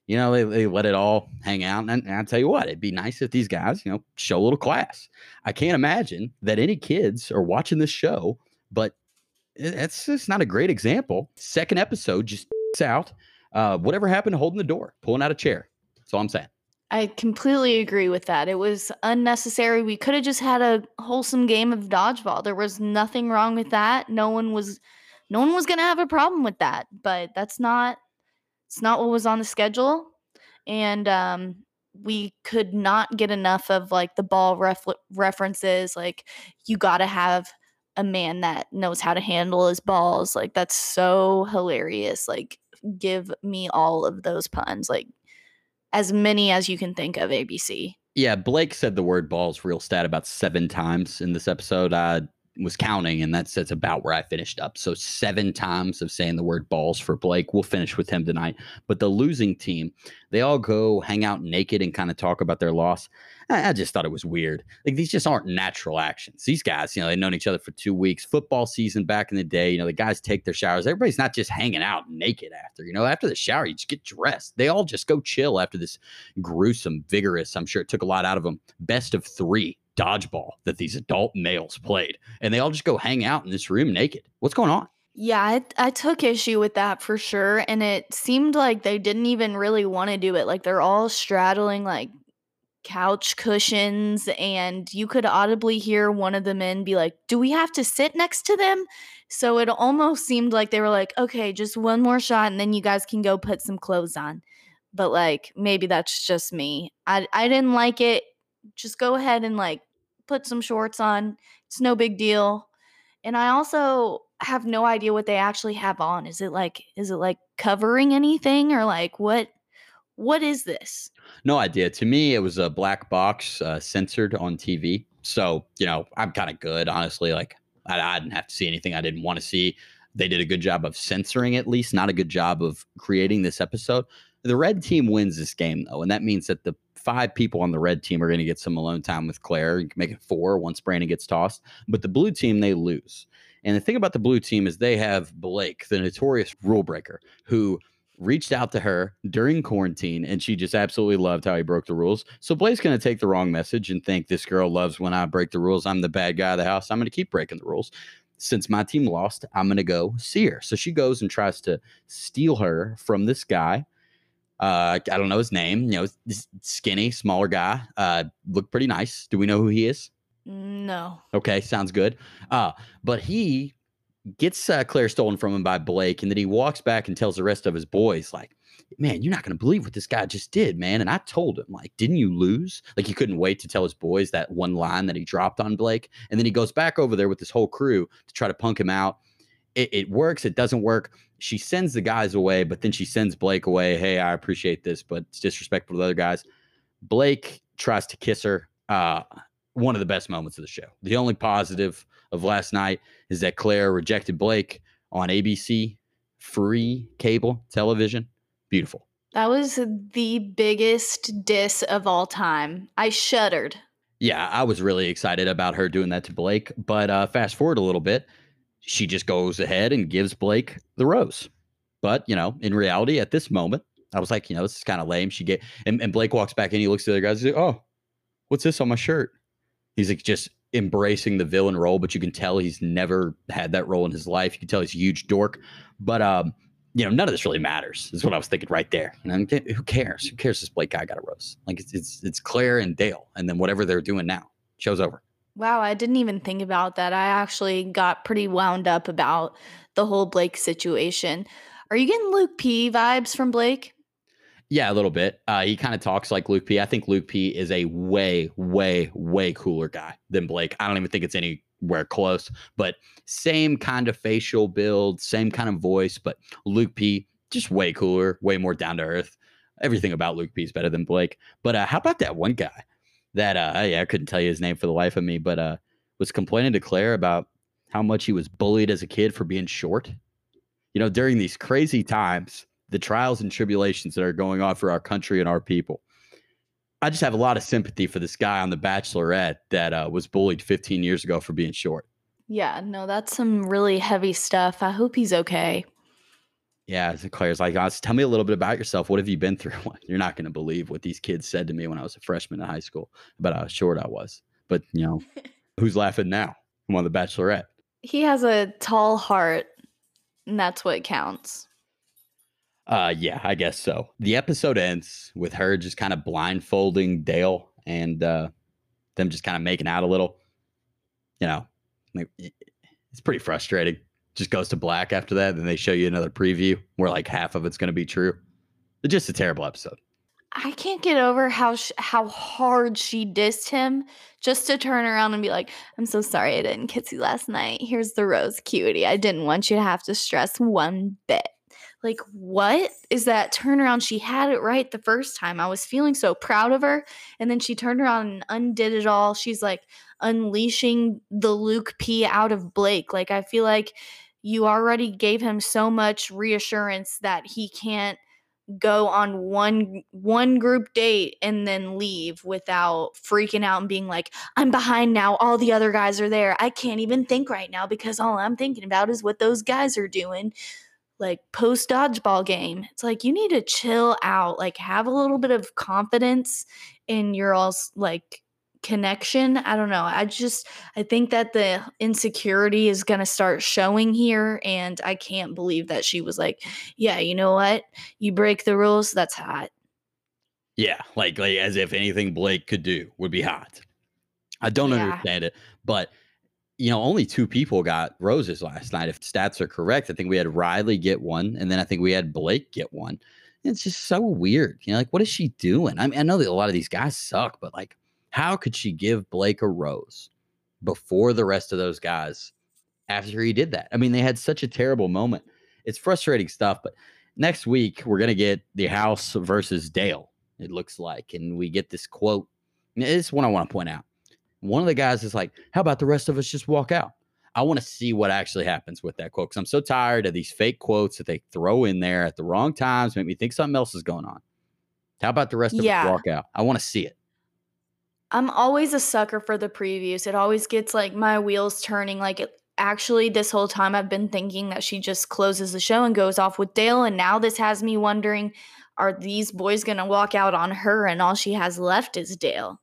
you know, they, they let it all hang out. And, and I'll tell you what, it'd be nice if these guys, you know, show a little class. I can't imagine that any kids are watching this show, but it's just not a great example. Second episode, just out. Uh, whatever happened to holding the door, pulling out a chair. That's all I'm saying. I completely agree with that. It was unnecessary. We could have just had a wholesome game of dodgeball. There was nothing wrong with that. No one was, no one was going to have a problem with that. But that's not, it's not what was on the schedule. And um, we could not get enough of like the ball ref- references. Like you got to have a man that knows how to handle his balls. Like that's so hilarious. Like give me all of those puns, like as many as you can think of, A B C. Yeah. Blake said the word balls real stat about seven times in this episode. I was counting, and that's that's about where I finished up. So seven times of saying the word balls for Blake. We'll finish with him tonight. But the losing team, they all go hang out naked and kind of talk about their loss. I, I just thought it was weird. Like, these just aren't natural actions. These guys, you know, they've known each other for two weeks. Football season back in the day, you know, the guys take their showers. Everybody's not just hanging out naked after. You know, after the shower, you just get dressed. They all just go chill after this gruesome, vigorous, I'm sure it took a lot out of them, best of three dodgeball that these adult males played, and they all just go hang out in this room naked. What's going on? Yeah, I, I took issue with that for sure, and it seemed like they didn't even really want to do it. Like, they're all straddling like couch cushions, and you could audibly hear one of the men be like, do we have to sit next to them? So it almost seemed like they were like, okay, just one more shot and then you guys can go put some clothes on. But like, maybe that's just me. I, I didn't like it. Just go ahead and like put some shorts on. It's no big deal. And I also have no idea what they actually have on. Is it like, is it like covering anything, or like what, what is this? No idea. To me, it was a black box uh, censored on T V. So, you know, I'm kind of good, honestly. Like I, I didn't have to see anything I didn't want to see. They did a good job of censoring, at least, not a good job of creating this episode. The red team wins this game, though, and that means that the five people on the red team are going to get some alone time with Claire. You can make it four once Brandon gets tossed. But the blue team, they lose. And the thing about the blue team is they have Blake, the notorious rule breaker, who reached out to her during quarantine, and she just absolutely loved how he broke the rules. So Blake's going to take the wrong message and think, this girl loves when I break the rules. I'm the bad guy of the house. I'm going to keep breaking the rules. Since my team lost, I'm going to go see her. So she goes and tries to steal her from this guy. Uh, I don't know his name, you know, skinny, smaller guy, uh, looked pretty nice. Do we know who he is? No. Okay. Sounds good. Uh, but he gets uh, Claire stolen from him by Blake. And then he walks back and tells the rest of his boys, like, man, you're not going to believe what this guy just did, man. And I told him, like, didn't you lose? Like, he couldn't wait to tell his boys that one line that he dropped on Blake. And then he goes back over there with his whole crew to try to punk him out. It, it works. It doesn't work. She sends the guys away, but then she sends Blake away. Hey, I appreciate this, but it's disrespectful to the other guys. Blake tries to kiss her. Uh, one of the best moments of the show. The only positive of last night is that Claire rejected Blake on A B C free cable television. Beautiful. That was the biggest diss of all time. I shuddered. Yeah, I was really excited about her doing that to Blake, but uh, fast forward a little bit. She just goes ahead and gives Blake the rose. But, you know, in reality, at this moment, I was like, you know, this is kind of lame. She get and, and Blake walks back and he looks at the other guys. He's like, oh, what's this on my shirt? He's like just embracing the villain role, but you can tell he's never had that role in his life. You can tell he's a huge dork. But, um, you know, none of this really matters is what I was thinking right there. And I'm, who cares? Who cares this Blake guy got a rose? Like, it's, it's, it's Claire and Dale. And then whatever they're doing now, show's over. Wow, I didn't even think about that. I actually got pretty wound up about the whole Blake situation. Are you getting Luke P vibes from Blake? Yeah, a little bit. Uh, he kind of talks like Luke P. I think Luke P is a way, way, way cooler guy than Blake. I don't even think it's anywhere close, but same kind of facial build, same kind of voice, but Luke P just way cooler, way more down to earth. Everything about Luke P is better than Blake. But uh, how about that one guy? That, uh, yeah, I couldn't tell you his name for the life of me, but uh, was complaining to Claire about how much he was bullied as a kid for being short. You know, during these crazy times, the trials and tribulations that are going on for our country and our people, I just have a lot of sympathy for this guy on The Bachelorette that uh, was bullied fifteen years ago for being short. Yeah, no, that's some really heavy stuff. I hope he's okay. Yeah, so Claire's like, oh, tell me a little bit about yourself. What have you been through? You're not going to believe what these kids said to me when I was a freshman in high school about how short I was. But, you know, who's laughing now? I'm on The Bachelorette. He has a tall heart, and that's what counts. Uh, yeah, I guess so. The episode ends with her just kind of blindfolding Dale and uh, them just kind of making out a little. You know, like, it's pretty frustrating. Just goes to black after that. Then they show you another preview where like half of it's going to be true. It's just a terrible episode. I can't get over how sh- how hard she dissed him just to turn around and be like, I'm so sorry I didn't kiss you last night. Here's the rose, cutie. I didn't want you to have to stress one bit. like, what is that turnaround? She had it right the first time. I was feeling so proud of her. And then she turned around and undid it all. She's like unleashing the Luke P out of Blake. Like, I feel like you already gave him so much reassurance that he can't go on one one group date and then leave without freaking out and being like, I'm behind now. All the other guys are there. I can't even think right now because all I'm thinking about is what those guys are doing. Like, post dodgeball game. It's like, you need to chill out, like have a little bit of confidence in your all's like connection. I don't know. I just, I think that the insecurity is going to start showing here. And I can't believe that she was like, yeah, you know what? You break the rules. That's hot. Yeah. Like, like as if anything Blake could do would be hot. I don't yeah. understand it, but you know, only two people got roses last night. If stats are correct, I think we had Riley get one, and then I think we had Blake get one. It's just so weird. You know, like, what is she doing? I mean, I know that a lot of these guys suck, but like, how could she give Blake a rose before the rest of those guys after he did that? I mean, they had such a terrible moment. It's frustrating stuff, but next week we're going to get the House versus Dale, it looks like, and we get this quote. It's one I want to point out. One of the guys is like, how about the rest of us just walk out? I want to see what actually happens with that quote, because I'm so tired of these fake quotes that they throw in there at the wrong times, make me think something else is going on. How about the rest of yeah. us walk out? I want to see it. I'm always a sucker for the previews. It always gets like my wheels turning. Like, it, actually, this whole time I've been thinking that she just closes the show and goes off with Dale, and now this has me wondering, are these boys going to walk out on her and all she has left is Dale?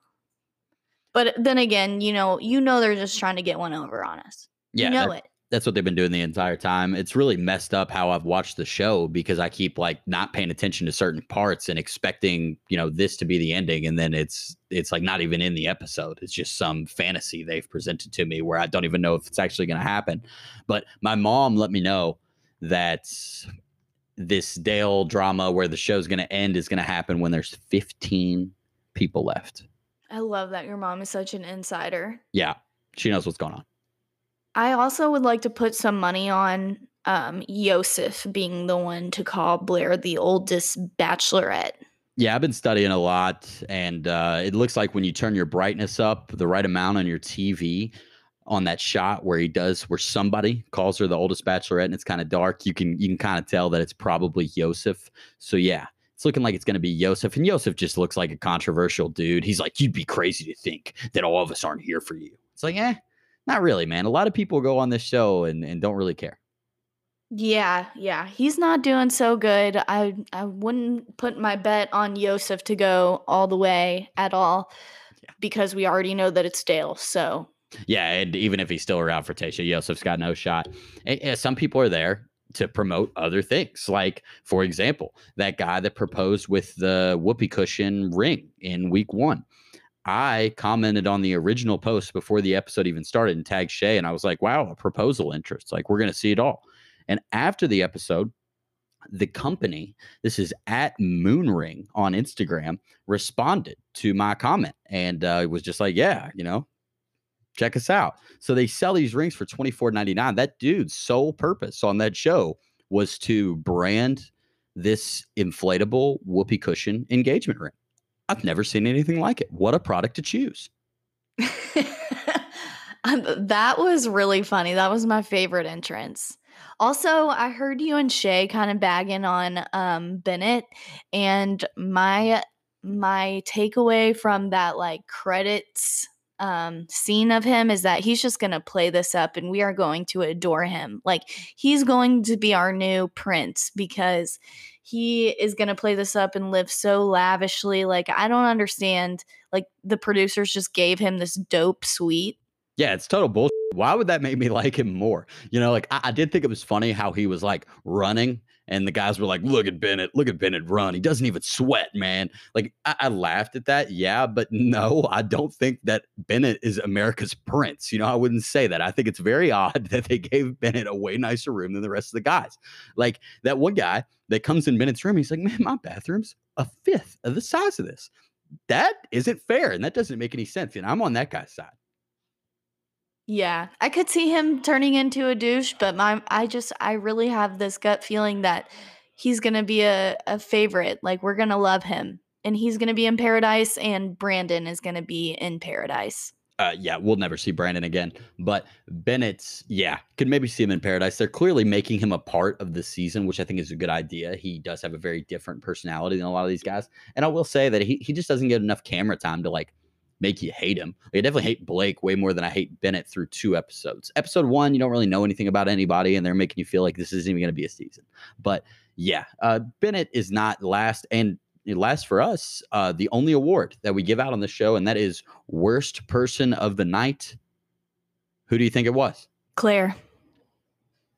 But then again, you know, you know, they're just trying to get one over on us. Yeah, you know it. That's what they've been doing the entire time. It's really messed up how I've watched the show, because I keep like not paying attention to certain parts and expecting, you know, this to be the ending. And then it's it's like not even in the episode. It's just some fantasy they've presented to me where I don't even know if it's actually going to happen. But my mom let me know that this Dale drama where the show's going to end is going to happen when there's fifteen people left. I love that your mom is such an insider. Yeah, she knows what's going on. I also would like to put some money on um, Yosef being the one to call Blair the oldest bachelorette. Yeah, I've been studying a lot, and uh, it looks like when you turn your brightness up the right amount on your T V, on that shot where he does, where somebody calls her the oldest bachelorette, and it's kind of dark, you can you can kind of tell that it's probably Yosef. So yeah. It's looking like it's going to be Yosef, and Yosef just looks like a controversial dude. He's like, you'd be crazy to think that all of us aren't here for you. It's like, eh, not really, man. A lot of people go on this show and, and don't really care. Yeah, yeah. He's not doing so good. I, I wouldn't put my bet on Yosef to go all the way at all yeah. because we already know that it's Dale, so. Yeah, and even if he's still around for Tayshia, Yosef's got no shot. And, and some people are there to promote other things. Like, for example, that guy that proposed with the whoopee cushion ring in week one. I commented on the original post before the episode even started and tagged Shay, and I was like, wow, a proposal interest. Like, we're going to see it all. And after the episode, the company, this is at Moonring on Instagram, responded to my comment. And uh, it was just like, yeah, you know, check us out. So they sell these rings for twenty-four ninety-nine. That dude's sole purpose on that show was to brand this inflatable whoopee cushion engagement ring. I've never seen anything like it. What a product to choose. That was really funny. That was my favorite entrance. Also, I heard you and Shay kind of bagging on um, Bennett, and my my takeaway from that, like, credits Um, scene of him is that he's just going to play this up, and we are going to adore him. Like, he's going to be our new prince, because he is going to play this up and live so lavishly. Like, I don't understand. Like, the producers just gave him this dope suite. Yeah, it's total bullshit. Why would that make me like him more? You know, like, I, I did think it was funny how he was like running, and the guys were like, look at Bennett, look at Bennett run. He doesn't even sweat, man. Like, I, I laughed at that. Yeah, but no, I don't think that Bennett is America's prince. You know, I wouldn't say that. I think it's very odd that they gave Bennett a way nicer room than the rest of the guys. Like, that one guy that comes in Bennett's room, he's like, man, my bathroom's a fifth of the size of this. That isn't fair, and that doesn't make any sense. And I'm on that guy's side. Yeah, I could see him turning into a douche, but my I just I really have this gut feeling that he's going to be a, a favorite. Like, we're going to love him. And he's going to be in paradise, and Brandon is going to be in paradise. Uh, yeah, we'll never see Brandon again. But Bennett's, yeah, could maybe see him in paradise. They're clearly making him a part of the season, which I think is a good idea. He does have a very different personality than a lot of these guys. And I will say that he he just doesn't get enough camera time to, like, make you hate him. Like, I definitely hate Blake way more than I hate Bennett through two episodes. Episode one, you don't really know anything about anybody, and they're making you feel like this isn't even going to be a season. But, yeah, uh, Bennett is not last, and last for us, uh, the only award that we give out on the show, and that is worst person of the night. Who do you think it was? Claire.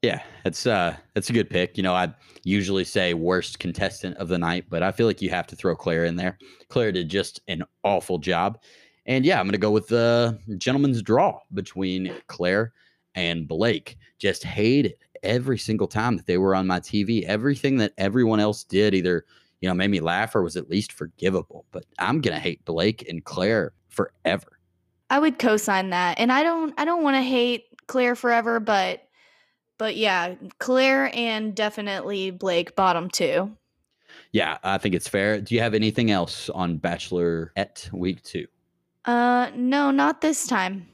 Yeah, that's uh, that's a good pick. You know, I usually say worst contestant of the night, but I feel like you have to throw Claire in there. Claire did just an awful job. And yeah, I'm going to go with the gentleman's draw between Claire and Blake. Just hated every single time that they were on my T V. Everything that everyone else did either, you know, made me laugh or was at least forgivable. But I'm going to hate Blake and Claire forever. I would co-sign that. And I don't I don't want to hate Claire forever, but but yeah, Claire and definitely Blake bottom two. Yeah, I think it's fair. Do you have anything else on Bachelorette week two? Uh, no, not this time.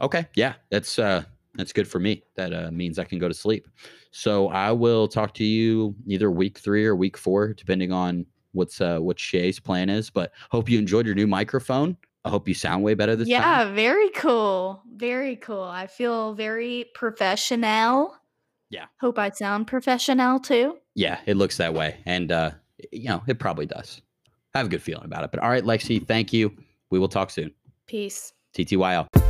Okay. Yeah, that's, uh, that's good for me. That, uh, means I can go to sleep. So I will talk to you either week three or week four, depending on what's, uh, what Shay's plan is, but hope you enjoyed your new microphone. I hope you sound way better this yeah, time. Yeah. Very cool. Very cool. I feel very professional. Yeah. Hope I sound professional too. Yeah, it looks that way. And, uh, you know, it probably does. I have a good feeling about it, but all right, Lexi, thank you. We will talk soon. Peace. T T Y L.